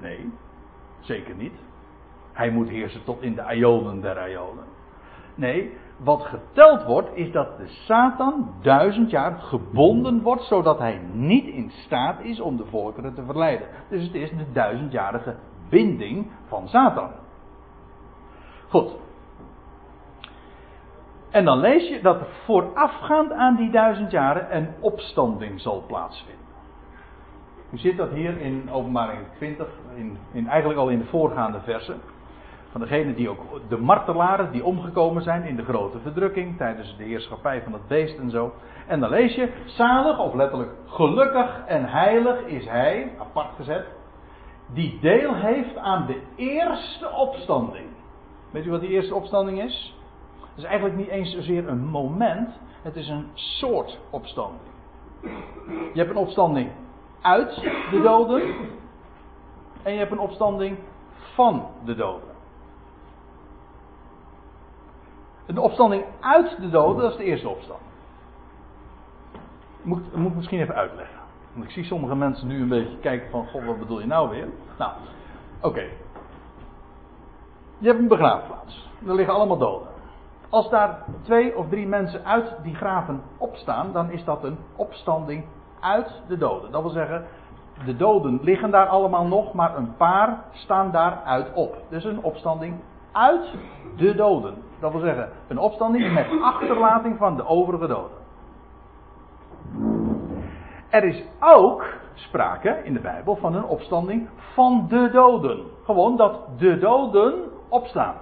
Nee, zeker niet. Hij moet heersen tot in de aionen der aionen. Nee, wat geteld wordt is dat de Satan 1000 jaar gebonden wordt, zodat hij niet in staat is om de volkeren te verleiden. Dus het is de 1000-jarige binding van Satan. Goed. En dan lees je dat voorafgaand aan die 1000 jaren een opstanding zal plaatsvinden. Nu zit dat hier in Openbaring 20, eigenlijk al in de voorgaande versen. Van degenen die ook, de martelaren die omgekomen zijn in de grote verdrukking tijdens de heerschappij van het beest en zo. En dan lees je, zalig of letterlijk gelukkig en heilig is hij, apart gezet, die deel heeft aan de eerste opstanding. Weet u wat die eerste opstanding is? Het is eigenlijk niet eens zozeer een moment, het is een soort opstanding. Je hebt een opstanding uit de doden en je hebt een opstanding van de doden. De opstanding uit de doden, dat is de eerste opstanding. Moet ik misschien even uitleggen. Want ik zie sommige mensen nu een beetje kijken van, god, wat bedoel je nou weer? Nou, oké. Je hebt een begraafplaats. Er liggen allemaal doden. Als daar 2 of 3 mensen uit die graven opstaan, dan is dat een opstanding uit de doden. Dat wil zeggen, de doden liggen daar allemaal nog, maar een paar staan daaruit op. Dus een opstanding uit de doden. Dat wil zeggen, een opstanding met achterlating van de overige doden. Er is ook sprake in de Bijbel van een opstanding van de doden. Gewoon dat de doden opstaan.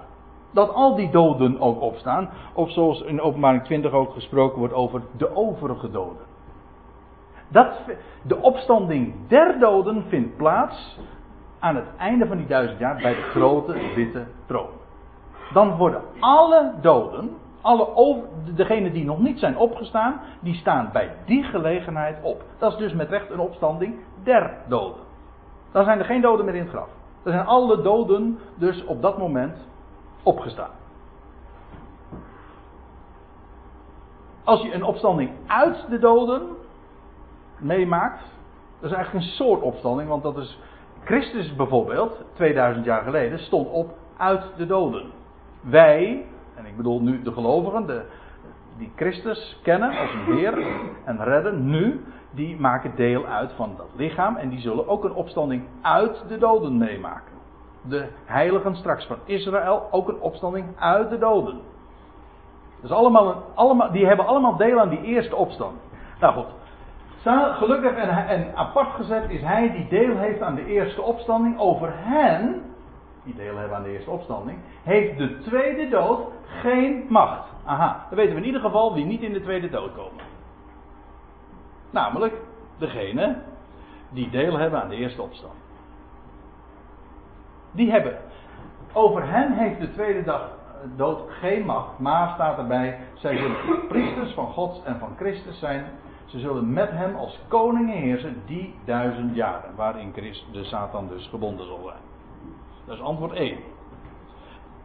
Dat al die doden ook opstaan. Of zoals in Openbaring 20 ook gesproken wordt over de overige doden. De opstanding der doden vindt plaats aan het einde van die 1000 jaar bij de grote witte troon. Dan worden alle doden, degenen die nog niet zijn opgestaan, die staan bij die gelegenheid op. Dat is dus met recht een opstanding der doden. Dan zijn er geen doden meer in het graf. Dan zijn alle doden dus op dat moment opgestaan. Als je een opstanding uit de doden meemaakt, dat is eigenlijk een soort opstanding, want dat is Christus bijvoorbeeld, 2000 jaar geleden, stond op uit de doden. Wij, en ik bedoel nu de gelovigen, die Christus kennen als een Heer en redden nu, die maken deel uit van dat lichaam en die zullen ook een opstanding uit de doden meemaken. De heiligen straks van Israël, ook een opstanding uit de doden. Dus die hebben allemaal deel aan die eerste opstanding. Nou goed. Gelukkig en apart gezet is hij die deel heeft aan de eerste opstanding. Over hen, die deel hebben aan de eerste opstanding, heeft de tweede dood geen macht. Aha, dan weten we in ieder geval wie niet in de tweede dood komen. Namelijk degene die deel hebben aan de eerste opstanding. Over hen heeft de tweede dood geen macht, maar staat erbij, zij zullen priesters van God en van Christus zijn. Ze zullen met hem als koningen heersen die 1000 jaren. Waarin Christus de Satan dus gebonden zal zijn. Dat is antwoord 1.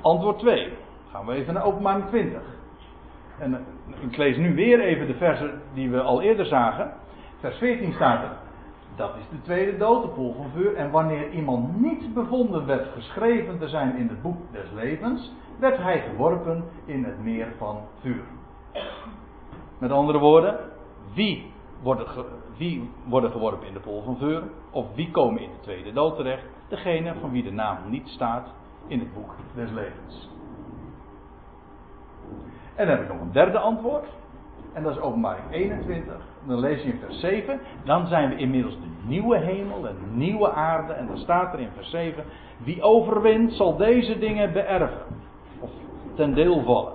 Antwoord 2. Gaan we even naar Openbaring 20. En ik lees nu weer even de versen die we al eerder zagen. Vers 14 staat er. Dat is de tweede dood, de poel van vuur. En wanneer iemand niet bevonden werd geschreven te zijn in het boek des levens, werd hij geworpen in het meer van vuur. Met andere woorden, wie worden geworpen in de poel van vuur? Of wie komen in de tweede dood terecht? Degene van wie de naam niet staat in het boek des levens. En dan heb ik nog een derde antwoord. En dat is Openbaring 21. Dan lees je in vers 7. Dan zijn we inmiddels de nieuwe hemel en de nieuwe aarde. En dan staat er in vers 7. Wie overwint zal deze dingen beërven. Of ten deel vallen.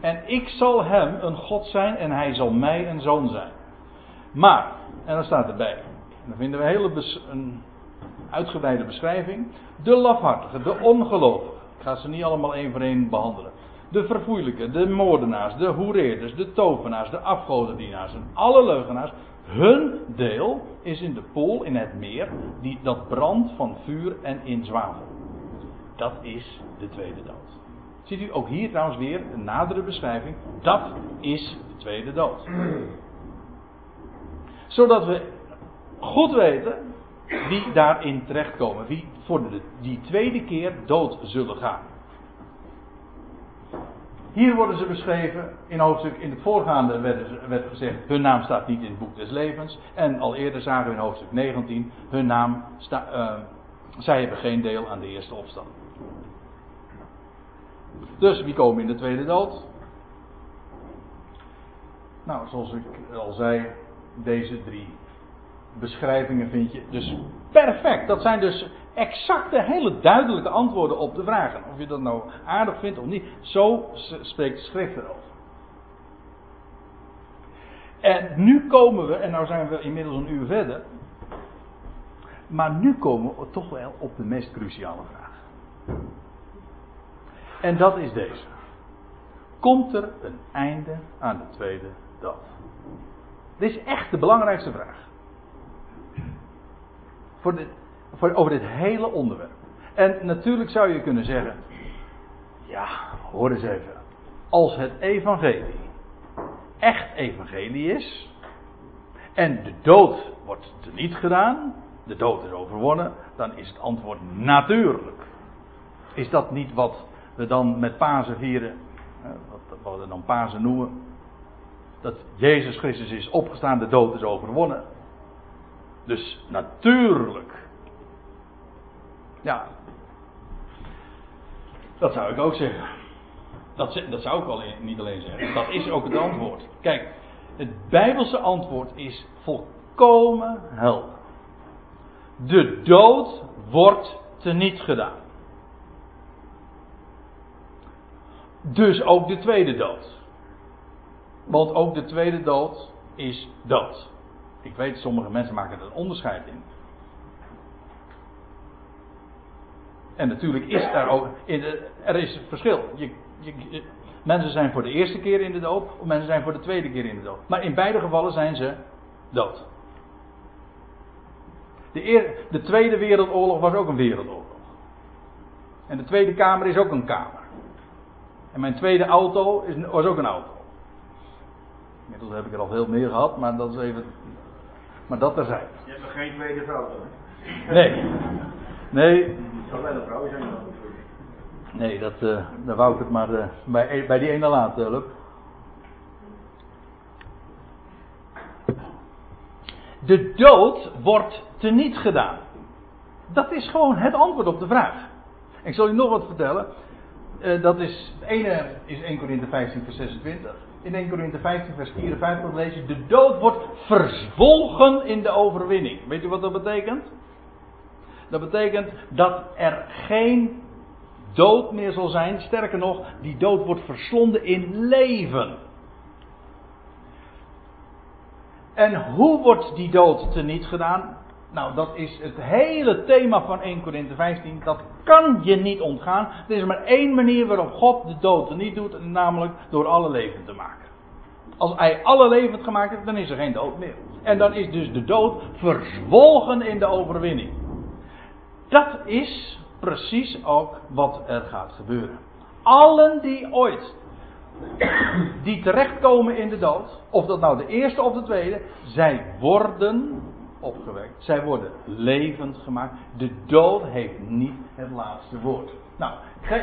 En ik zal hem een God zijn en hij zal mij een zoon zijn. Maar, en dan staat erbij. En dan vinden we een uitgebreide beschrijving. De lafhartigen, de ongelovigen. Ik ga ze niet allemaal één voor één behandelen. De verfoeilijken, de moordenaars, de hoereerders, de tovenaars, de afgodendienaars en alle leugenaars. Hun deel is in de poel, in het meer, dat brandt van vuur en in zwavel. Dat is de tweede dood. Ziet u ook hier trouwens weer een nadere beschrijving. Dat is de tweede dood. Zodat we goed weten wie daarin terechtkomen. Wie voor die tweede keer dood zullen gaan. Hier worden ze beschreven, in het voorgaande werd gezegd, hun naam staat niet in het boek des levens. En al eerder zagen we in hoofdstuk 19, zij hebben geen deel aan de eerste opstand. Dus wie komen in de tweede dood? Nou, zoals ik al zei, deze drie beschrijvingen vind je dus perfect. Dat zijn dus exacte, hele duidelijke antwoorden op de vragen. Of je dat nou aardig vindt of niet. Zo spreekt de schrift erover. En nu komen we, en nou zijn we inmiddels een uur verder. Maar nu komen we toch wel op de meest cruciale vraag. En dat is deze. Komt er een einde aan de tweede dood? Dit is echt de belangrijkste vraag. Over dit hele onderwerp. En natuurlijk zou je kunnen zeggen, ja, hoor eens even. Als het evangelie echt evangelie is, en de dood wordt teniet gedaan, de dood is overwonnen, dan is het antwoord natuurlijk. Is dat niet wat we dan met Pasen vieren, wat we dan Pasen noemen, dat Jezus Christus is opgestaan, de dood is overwonnen. Dus natuurlijk. Ja. Dat zou ik ook zeggen. Dat zou ik niet alleen zeggen. Dat is ook het antwoord. Kijk, het Bijbelse antwoord is volkomen helder. De dood wordt teniet gedaan. Dus ook de tweede dood. Want ook de tweede dood is dood. Ik weet, sommige mensen maken er een onderscheid in. En natuurlijk is daar ook... Er is een verschil. Mensen zijn voor de eerste keer in de dood... of mensen zijn voor de tweede keer in de dood. Maar in beide gevallen zijn ze dood. De Tweede Wereldoorlog was ook een wereldoorlog. En de Tweede Kamer is ook een kamer. En mijn tweede auto was ook een auto. Inmiddels heb ik er al veel meer gehad, maar dat is even... Maar dat terzijde. Je hebt er geen tweede vrouw dan? Nee. Zal wel een vrouw zijn dan? Nee, daar wou ik het maar bij die ene laten, Lup. De dood wordt teniet gedaan. Dat is gewoon het antwoord op de vraag. Ik zal u nog wat vertellen. Het ene is 1 Korinthe 15 vers 26. In 1 Korinthe 15 vers 54 lees je: de dood wordt verzwolgen in de overwinning. Weet u wat dat betekent? Dat betekent dat er geen dood meer zal zijn. Sterker nog, die dood wordt verslonden in leven. En hoe wordt die dood teniet gedaan? Nou, dat is het hele thema van 1 Korinthe 15. Dat kan je niet ontgaan. Er is maar één manier waarop God de dood teniet doet. Namelijk door alle levend te maken. Als hij alle levend gemaakt heeft, dan is er geen dood meer. En dan is dus de dood verzwolgen in de overwinning. Dat is precies ook wat er gaat gebeuren. Allen die ooit... die terechtkomen in de dood... of dat nou de eerste of de tweede... zij worden... opgewekt. Zij worden levend gemaakt. De dood heeft niet het laatste woord. Nou,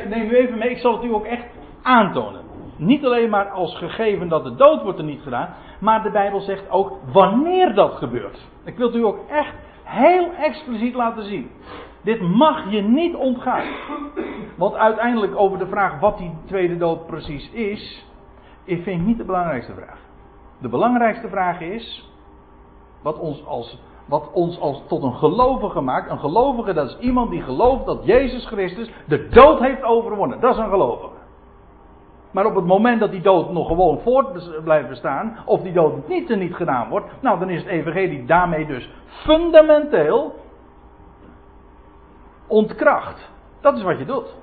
neem u even mee. Ik zal het u ook echt aantonen. Niet alleen maar als gegeven dat de dood wordt er niet gedaan. Maar de Bijbel zegt ook wanneer dat gebeurt. Ik wil het u ook echt heel expliciet laten zien. Dit mag je niet ontgaan. Want uiteindelijk over de vraag wat die tweede dood precies is. Vind ik niet de belangrijkste vraag. de belangrijkste vraag is, wat ons als tot een gelovige maakt. Een gelovige, dat is iemand die gelooft dat Jezus Christus de dood heeft overwonnen. Dat is een gelovige. Maar op het moment dat die dood nog gewoon voort blijft bestaan, of die dood niet teniet gedaan wordt, nou dan is het evangelie daarmee dus fundamenteel ontkracht. Dat is wat je doet.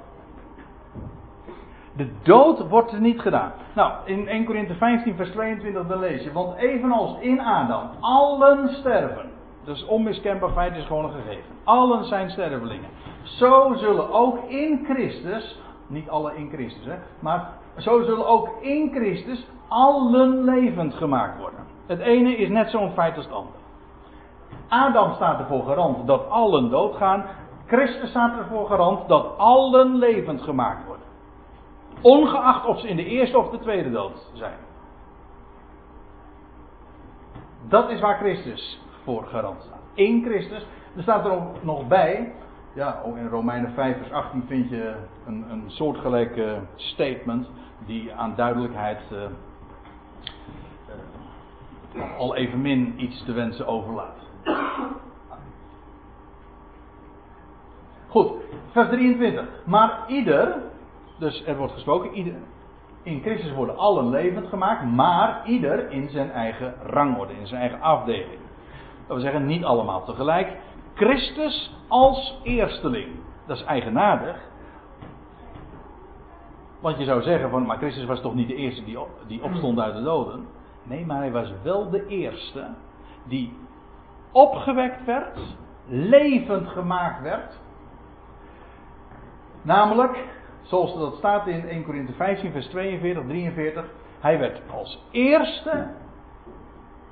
De dood wordt teniet gedaan. Nou, in 1 Korinthe 15 vers 22 dan lees je, want evenals in Adam allen sterven. Dat is onmiskenbaar feit, is gewoon een gegeven. Allen zijn stervelingen. Zo zullen ook in Christus, niet alle in Christus hè, maar zo zullen ook in Christus allen levend gemaakt worden. Het ene is net zo'n feit als het andere. Adam staat ervoor garant dat allen doodgaan. Christus staat ervoor garant dat allen levend gemaakt worden. Ongeacht of ze in de eerste of de tweede dood zijn. Dat is waar Christus voor garant staat. In Christus. Er staat er ook nog bij. Ja, ook in Romeinen 5 vers 18 vind je een soortgelijke statement. Die aan duidelijkheid al evenmin iets te wensen overlaat. Goed, vers 23. Maar ieder... Dus er wordt gesproken, ieder, in Christus worden allen levend gemaakt, maar ieder in zijn eigen rangorde, in zijn eigen afdeling. Dat wil zeggen, niet allemaal tegelijk. Christus als eersteling, dat is eigenaardig. Want je zou zeggen, van, maar Christus was toch niet de eerste die opstond uit de doden? Nee, maar hij was wel de eerste die opgewekt werd, levend gemaakt werd. Namelijk... Zoals dat staat in 1 Korinthe 15 vers 42, 43. Hij werd als eerste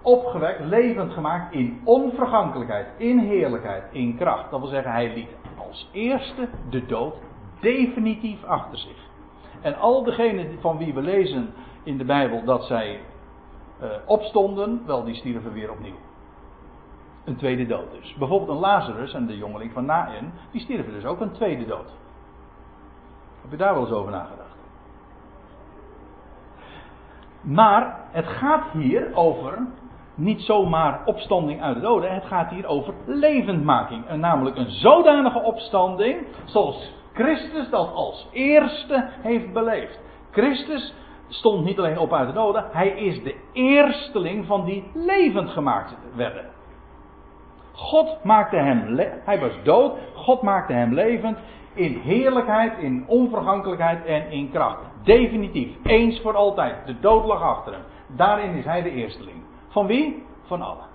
opgewekt, levend gemaakt in onvergankelijkheid, in heerlijkheid, in kracht. Dat wil zeggen, hij liet als eerste de dood definitief achter zich. En al degenen van wie we lezen in de Bijbel dat zij opstonden, wel die stierven weer opnieuw. Een tweede dood dus. Bijvoorbeeld een Lazarus en de jongeling van Naïn, die stierven dus ook een tweede dood. Heb je daar wel eens over nagedacht? Maar het gaat hier over niet zomaar opstanding uit de doden. Het gaat hier over levendmaking. En namelijk een zodanige opstanding zoals Christus dat als eerste heeft beleefd. Christus stond niet alleen op uit de doden. Hij is de eersteling van die levend gemaakt werden. God maakte hem hij was dood. God maakte hem levend. In heerlijkheid, in onvergankelijkheid en in kracht. Definitief, eens voor altijd. De dood lag achter hem. Daarin is hij de eersteling. Van wie? Van allen.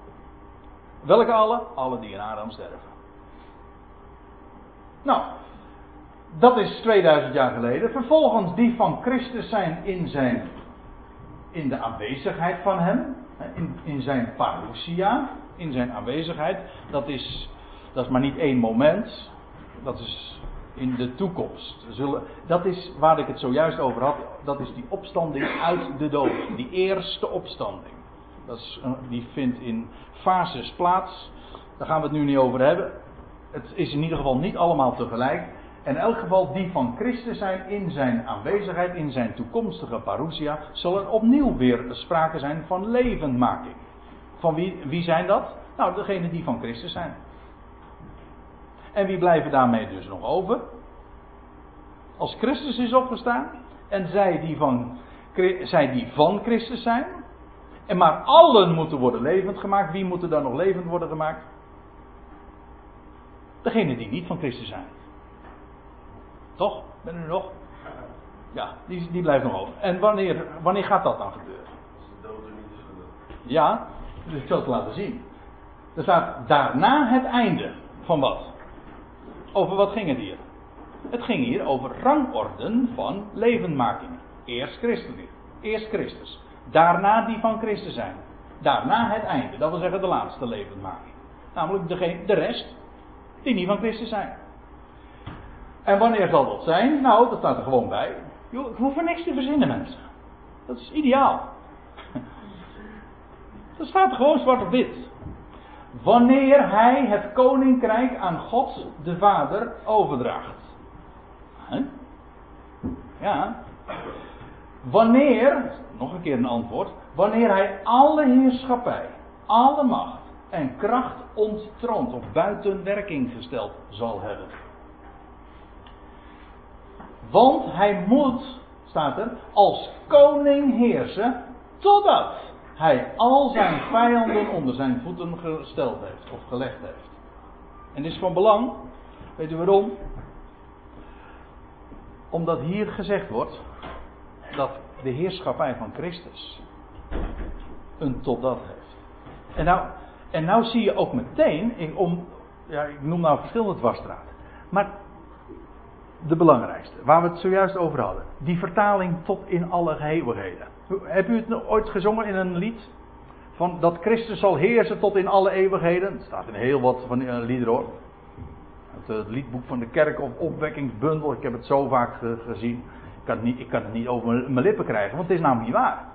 Welke allen? Allen die in Adam sterven. Nou, dat is 2000 jaar geleden. Vervolgens die van Christus zijn in de aanwezigheid van hem. In zijn parousia. In zijn aanwezigheid. Dat is maar niet één moment. Dat is... In de toekomst. Dat is waar ik het zojuist over had. Dat is die opstanding uit de doden. Die eerste opstanding. Die vindt in fases plaats. Daar gaan we het nu niet over hebben. Het is in ieder geval niet allemaal tegelijk. En in elk geval die van Christus zijn in zijn aanwezigheid. In zijn toekomstige parousia. Zal er opnieuw weer sprake zijn van levendmaking. Van wie zijn dat? Nou, degenen die van Christus zijn. En wie blijven daarmee dus nog over? Als Christus is opgestaan. En zij die van Christus zijn. En maar allen moeten worden levend gemaakt. Wie moeten dan nog levend worden gemaakt? Degenen die niet van Christus zijn. Toch? Ben u nog? Ja, die blijft nog over. En wanneer gaat dat dan gebeuren? Als de dood er niet is gebeurd. Ja, dus ik zal het laten zien. Er staat daarna het einde. Van wat? Over wat ging het hier? Het ging hier over rangorden van levendmaking. Eerst Christus. Daarna die van Christus zijn. Daarna het einde. Dat wil zeggen de laatste levendmaking. Namelijk de rest die niet van Christus zijn. En wanneer zal dat zijn? Nou, dat staat er gewoon bij. Je hoeft er niks te verzinnen, mensen. Dat is ideaal. Dat staat er gewoon zwart op wit. Wanneer hij het koninkrijk aan God de Vader overdraagt. Ja. Wanneer, nog een keer een antwoord, wanneer hij alle heerschappij, alle macht en kracht onttroond of buiten werking gesteld zal hebben. Want hij moet, staat er, als koning heersen totdat hij al zijn vijanden onder zijn voeten gesteld heeft of gelegd heeft. En dit is van belang, weet u waarom? Omdat hier gezegd wordt dat de heerschappij van Christus een totdat heeft. En nou zie je ook meteen, ik noem nou verschillende dwarsstraten, maar de belangrijkste, waar we het zojuist over hadden, die vertaling tot in alle eeuwigheden. Heb u het ooit gezongen in een lied? Van dat Christus zal heersen tot in alle eeuwigheden. Het staat in heel wat van liederen hoor. Het liedboek van de kerk of opwekkingsbundel. Ik heb het zo vaak gezien. Ik kan het niet over mijn lippen krijgen. Want het is namelijk niet waar.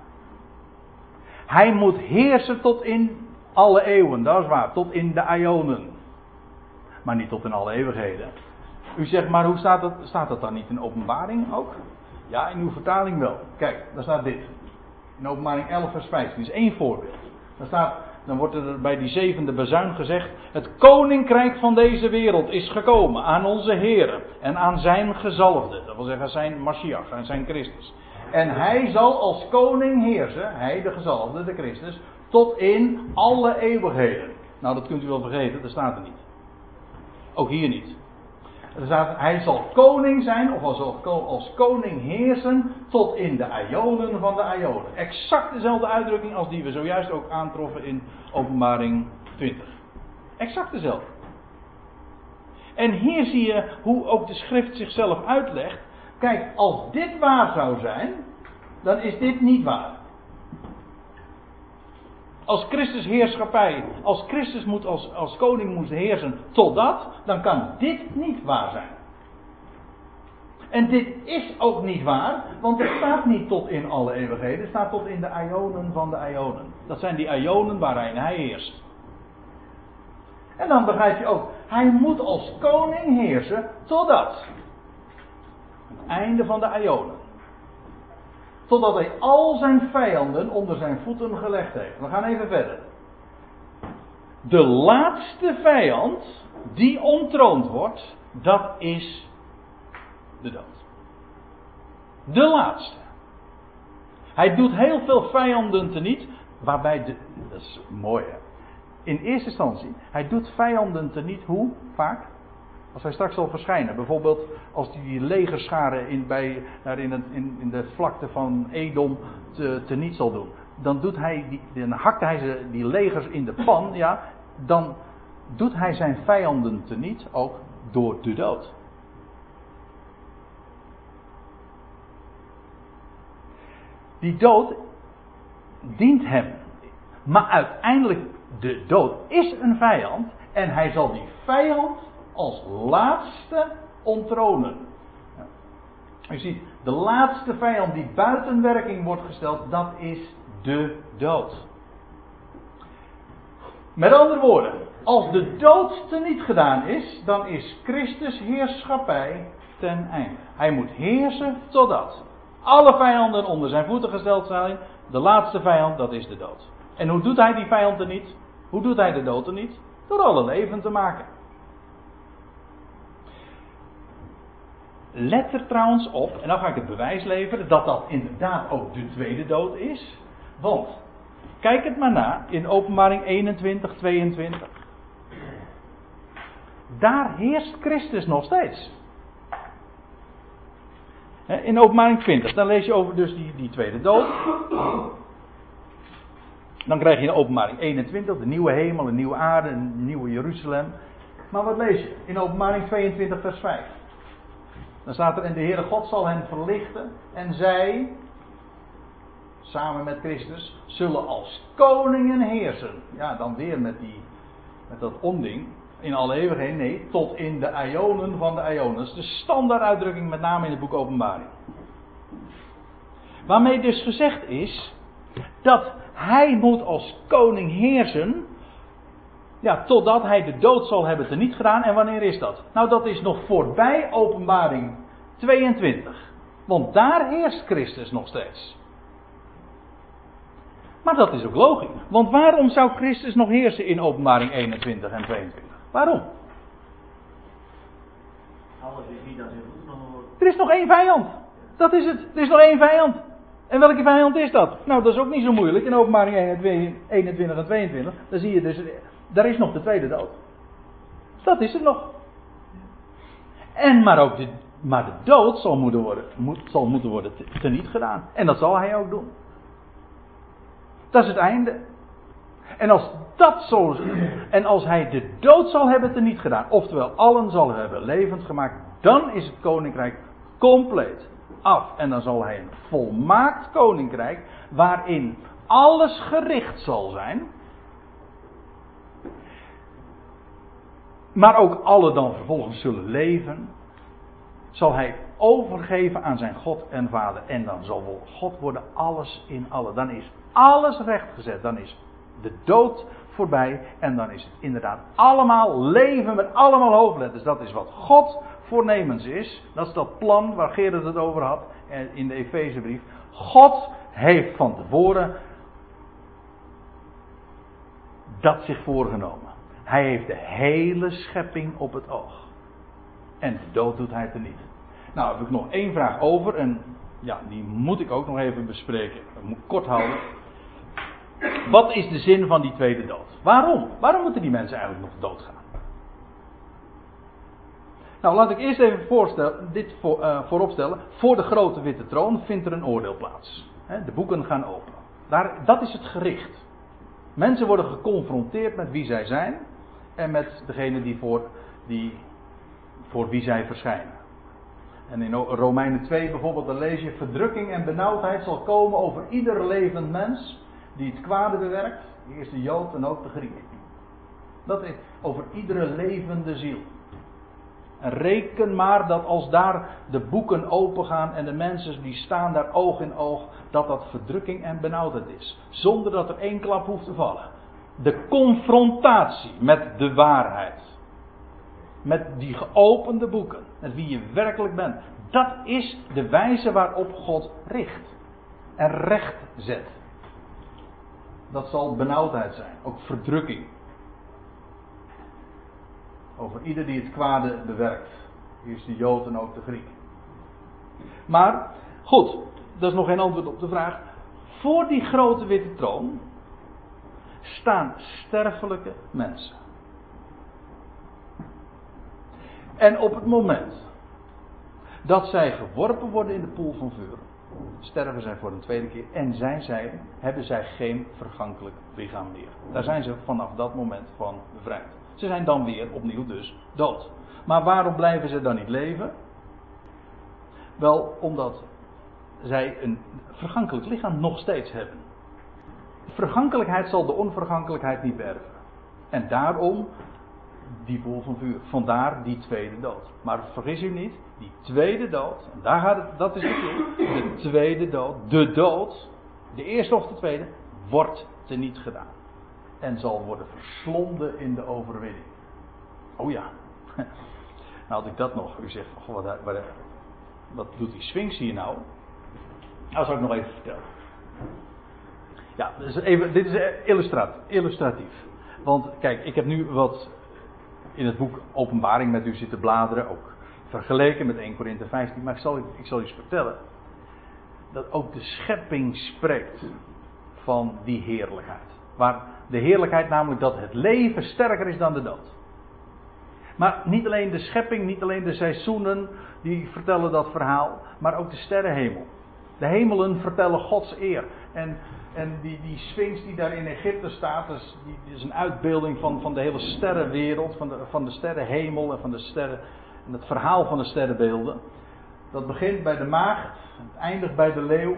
Hij moet heersen tot in alle eeuwen. Dat is waar. Tot in de aionen. Maar niet tot in alle eeuwigheden. U zegt maar hoe staat dat dan niet in Openbaring ook? Ja, in uw vertaling wel. Kijk, daar staat dit. In Openbaring 11 vers 15. Dit is één voorbeeld. Daar staat... Dan wordt er bij die zevende bazuin gezegd... Het koninkrijk van deze wereld is gekomen aan onze Heere en aan zijn gezalfde. Dat wil zeggen zijn Mashiach, aan zijn Christus. En hij zal als koning heersen, hij de gezalfde, de Christus, tot in alle eeuwigheden. Nou, dat kunt u wel vergeten, dat staat er niet. Ook hier niet. Er staat, hij zal koning zijn, of als koning heersen, tot in de aionen van de aionen. Exact dezelfde uitdrukking als die we zojuist ook aantroffen in Openbaring 20. Exact dezelfde. En hier zie je hoe ook de schrift zichzelf uitlegt. Kijk, als dit waar zou zijn, dan is dit niet waar. Als Christus heerschappij, als Christus moet als koning moest heersen totdat, dan kan dit niet waar zijn. En dit is ook niet waar, want het staat niet tot in alle eeuwigheden, het staat tot in de aionen van de aionen. Dat zijn die aionen waarin hij heerst. En dan begrijp je ook, hij moet als koning heersen totdat. Het einde van de aionen. Totdat hij al zijn vijanden onder zijn voeten gelegd heeft. We gaan even verder. De laatste vijand die ontroond wordt, dat is de dood. De laatste. Hij doet heel veel vijanden teniet, waarbij dat is mooi hè. In eerste instantie, hij doet vijanden teniet hoe vaak? Als hij straks zal verschijnen, bijvoorbeeld als die legerscharen in de vlakte van Edom teniet zal doen. Dan hakt hij die legers in de pan, ja, dan doet hij zijn vijanden teniet ook door de dood. Die dood dient hem, maar uiteindelijk de dood is een vijand en hij zal die vijand als laatste onttronen. U ziet, de laatste vijand die buiten werking wordt gesteld, dat is de dood. Met andere woorden, als de dood teniet gedaan is, dan is Christus heerschappij ten einde. Hij moet heersen totdat alle vijanden onder zijn voeten gesteld zijn. De laatste vijand, dat is de dood. En hoe doet hij die vijand teniet? Hoe doet hij de dood teniet? Door alle levend te maken. Let er trouwens op, en dan ga ik het bewijs leveren, dat inderdaad ook de tweede dood is. Want, kijk het maar na, in Openbaring 21, 22. Daar heerst Christus nog steeds. In Openbaring 20, dan lees je over dus die tweede dood. Dan krijg je in Openbaring 21, de nieuwe hemel, de nieuwe aarde, de nieuwe Jeruzalem. Maar wat lees je? In Openbaring 22, vers 5. Dan staat er, en de Heere God zal hen verlichten. En zij, samen met Christus, zullen als koningen heersen. Ja, dan weer met dat onding. In alle eeuwigheid, nee, tot in de aionen van de aionen. Dat is de standaarduitdrukking, met name in het boek Openbaring. Waarmee dus gezegd is, dat hij moet als koning heersen. Ja, totdat hij de dood zal hebben teniet gedaan. En wanneer is dat? Nou, dat is nog voorbij Openbaring 22. Want daar heerst Christus nog steeds. Maar dat is ook logisch. Want waarom zou Christus nog heersen in Openbaring 21 en 22? Waarom? Er is nog één vijand. Dat is het. Er is nog één vijand. En welke vijand is dat? Nou, dat is ook niet zo moeilijk. In Openbaring 21 en 22, dan zie je dus, daar is nog de tweede dood. Dat is het nog. En maar de dood zal moeten worden teniet gedaan. En dat zal hij ook doen. Dat is het einde. En als dat zo is, en als hij de dood zal hebben teniet gedaan, oftewel allen zal hebben levend gemaakt, dan is het koninkrijk compleet af. En dan zal hij een volmaakt koninkrijk, waarin alles gericht zal zijn, maar ook alle dan vervolgens zullen leven, zal hij overgeven aan zijn God en Vader. En dan zal God worden alles in allen. Dan is alles rechtgezet. Dan is de dood voorbij. En dan is het inderdaad allemaal leven met allemaal hoofdletters. Dat is wat God voornemens is. Dat is dat plan waar Gerard het over had in de Efezebrief. God heeft van tevoren dat zich voorgenomen. Hij heeft de hele schepping op het oog. En de dood doet hij er niet. Nou, heb ik nog één vraag over. En ja, die moet ik ook nog even bespreken. Dat moet ik kort houden. Wat is de zin van die tweede dood? Waarom? Waarom moeten die mensen eigenlijk nog doodgaan? Nou, laat ik eerst even vooropstellen. Voor de grote witte troon vindt er een oordeel plaats. De boeken gaan open. Dat is het gericht. Mensen worden geconfronteerd met wie zij zijn. En met degene die voor wie zij verschijnen. En in Romeinen 2 bijvoorbeeld, dan lees je: verdrukking en benauwdheid zal komen over ieder levend mens die het kwade bewerkt. Eerst de Jood en ook de Griek. Dat is over iedere levende ziel. En reken maar dat als daar de boeken opengaan en de mensen die staan daar oog in oog, dat verdrukking en benauwdheid is. Zonder dat er één klap hoeft te vallen. De confrontatie met de waarheid. Met die geopende boeken. Met wie je werkelijk bent. Dat is de wijze waarop God richt. En recht zet. Dat zal benauwdheid zijn. Ook verdrukking. Over ieder die het kwade bewerkt. Hier is de Jood en ook de Griek. Maar, goed. Dat is nog geen antwoord op de vraag. Voor die grote witte troon staan sterfelijke mensen. En op het moment dat zij geworpen worden in de poel van vuur, sterven zij voor een tweede keer en hebben zij geen vergankelijk lichaam meer. Daar zijn ze vanaf dat moment van bevrijd. Ze zijn dan weer opnieuw dus dood. Maar waarom blijven ze dan niet leven? Wel, omdat zij een vergankelijk lichaam nog steeds hebben. Vergankelijkheid zal de onvergankelijkheid niet werven. En daarom die poel van vuur. Vandaar die tweede dood. Maar vergis u niet, die tweede dood, en daar gaat het, dat is het doel, de tweede dood, de eerste of de tweede, wordt teniet gedaan. En zal worden verslonden in de overwinning. Oh ja. Nou had ik dat nog. U zegt, goh, wat doet die Sphinx hier nou? Dat zou ik nog even vertellen. Ja, dus even, dit is illustratief. Want kijk, ik heb nu wat in het boek Openbaring met u zitten bladeren, ook vergeleken met 1 Korinthe 15, maar ik zal iets vertellen dat ook de schepping spreekt van die heerlijkheid. Waar de heerlijkheid namelijk dat het leven sterker is dan de dood. Maar niet alleen de schepping, niet alleen de seizoenen die vertellen dat verhaal, maar ook de sterrenhemel. De hemelen vertellen Gods eer. En die Sphinx die daar in Egypte staat, die is een uitbeelding van de hele sterrenwereld, van de sterrenhemel en van de sterren, en het verhaal van de sterrenbeelden. Dat begint bij de maagd, het eindigt bij de leeuw.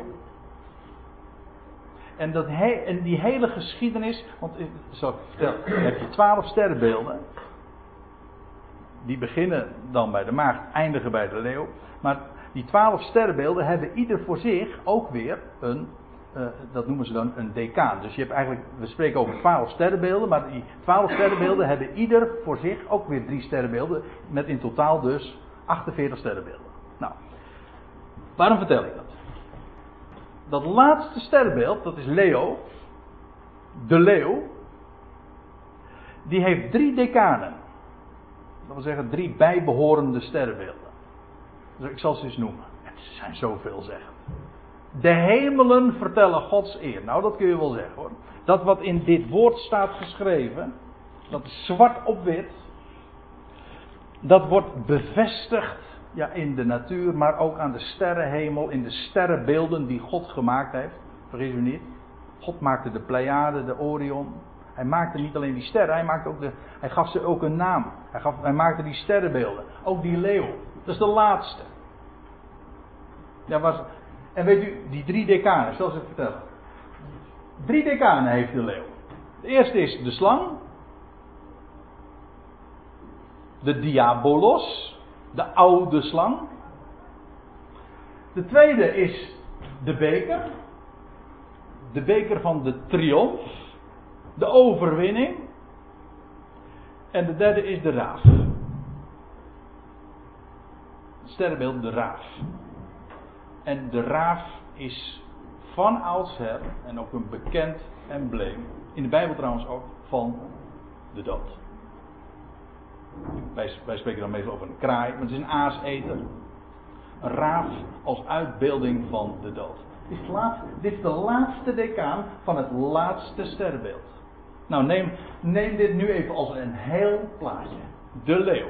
En die hele geschiedenis, want zoals ik vertel, heb je 12 sterrenbeelden. Die beginnen dan bij de maagd, eindigen bij de leeuw. Maar die 12 sterrenbeelden hebben ieder voor zich ook weer een, dat noemen ze dan een decaan. Dus je hebt eigenlijk, we spreken over 12 sterrenbeelden, maar die 12 sterrenbeelden hebben ieder voor zich ook weer 3 sterrenbeelden, met in totaal dus 48 sterrenbeelden. Nou, Waarom vertel ik dat? Dat laatste sterrenbeeld, dat is Leo, de leeuw, die heeft 3 dekanen. Dat wil zeggen 3 bijbehorende sterrenbeelden. Dus ik zal ze eens noemen. Het zijn zoveel zeggen. De hemelen vertellen Gods eer. Nou, dat kun je wel zeggen hoor. Dat wat in dit woord staat geschreven, dat is zwart op wit, dat wordt bevestigd ja, in de natuur, maar ook aan de sterrenhemel, in de sterrenbeelden die God gemaakt heeft. Vergis u niet. God maakte de Pleiade, de Orion. Hij maakte niet alleen die sterren, hij gaf ze ook een naam. Hij maakte die sterrenbeelden. Ook die leeuw. Dat is de laatste. Ja, en weet u, die 3 dekanen, zoals ik vertel. 3 dekanen heeft de leeuw. De eerste is de slang. De diabolos. De oude slang. De tweede is de beker. De beker van de triomf. De overwinning. En de derde is de raaf. Het sterrenbeeld, de raaf. En de raaf is van oudsher en ook een bekend embleem. In de Bijbel trouwens ook van de dood. Wij spreken dan meestal over een kraai, maar het is een aaseter. Een raaf als uitbeelding van de dood. Dit is de laatste decaan van het laatste sterrenbeeld. Nou, neem dit nu even als een heel plaatje. De leeuw.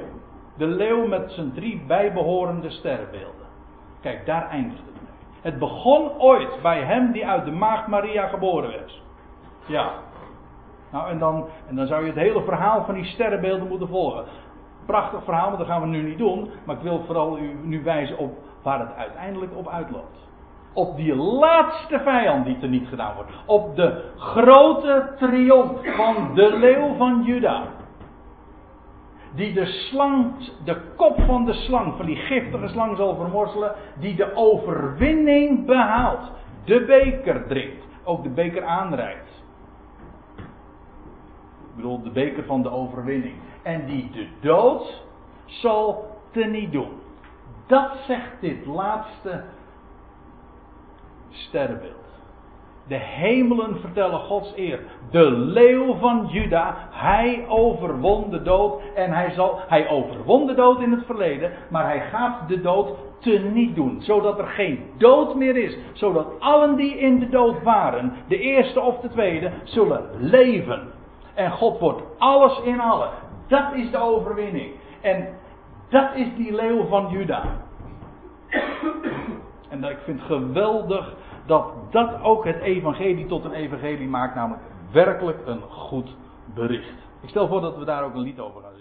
De leeuw met zijn 3 bijbehorende sterrenbeelden. Kijk, daar eindigt het mee. Het begon ooit bij hem die uit de maagd Maria geboren werd. Ja. Nou, en dan zou je het hele verhaal van die sterrenbeelden moeten volgen. Prachtig verhaal, maar dat gaan we nu niet doen. Maar ik wil vooral u nu wijzen op waar het uiteindelijk op uitloopt. Op die laatste vijand die teniet gedaan wordt. Op de grote triomf van de leeuw van Juda. Die de kop van de slang, van die giftige slang zal vermorselen. Die de overwinning behaalt. De beker drinkt. Ook de beker aanreikt. Ik bedoel, de beker van de overwinning. En die de dood zal teniet doen. Dat zegt dit laatste sterrenbeeld. De hemelen vertellen Gods eer. De leeuw van Juda, hij overwon de dood. En hij overwon de dood in het verleden, maar hij gaat de dood teniet doen. Zodat er geen dood meer is. Zodat allen die in de dood waren, de eerste of de tweede, zullen leven. En God wordt alles in allen. Dat is de overwinning. En dat is die leeuw van Juda. En ik vind het geweldig dat dat ook het evangelie tot een evangelie maakt. Namelijk werkelijk een goed bericht. Ik stel voor dat we daar ook een lied over gaan.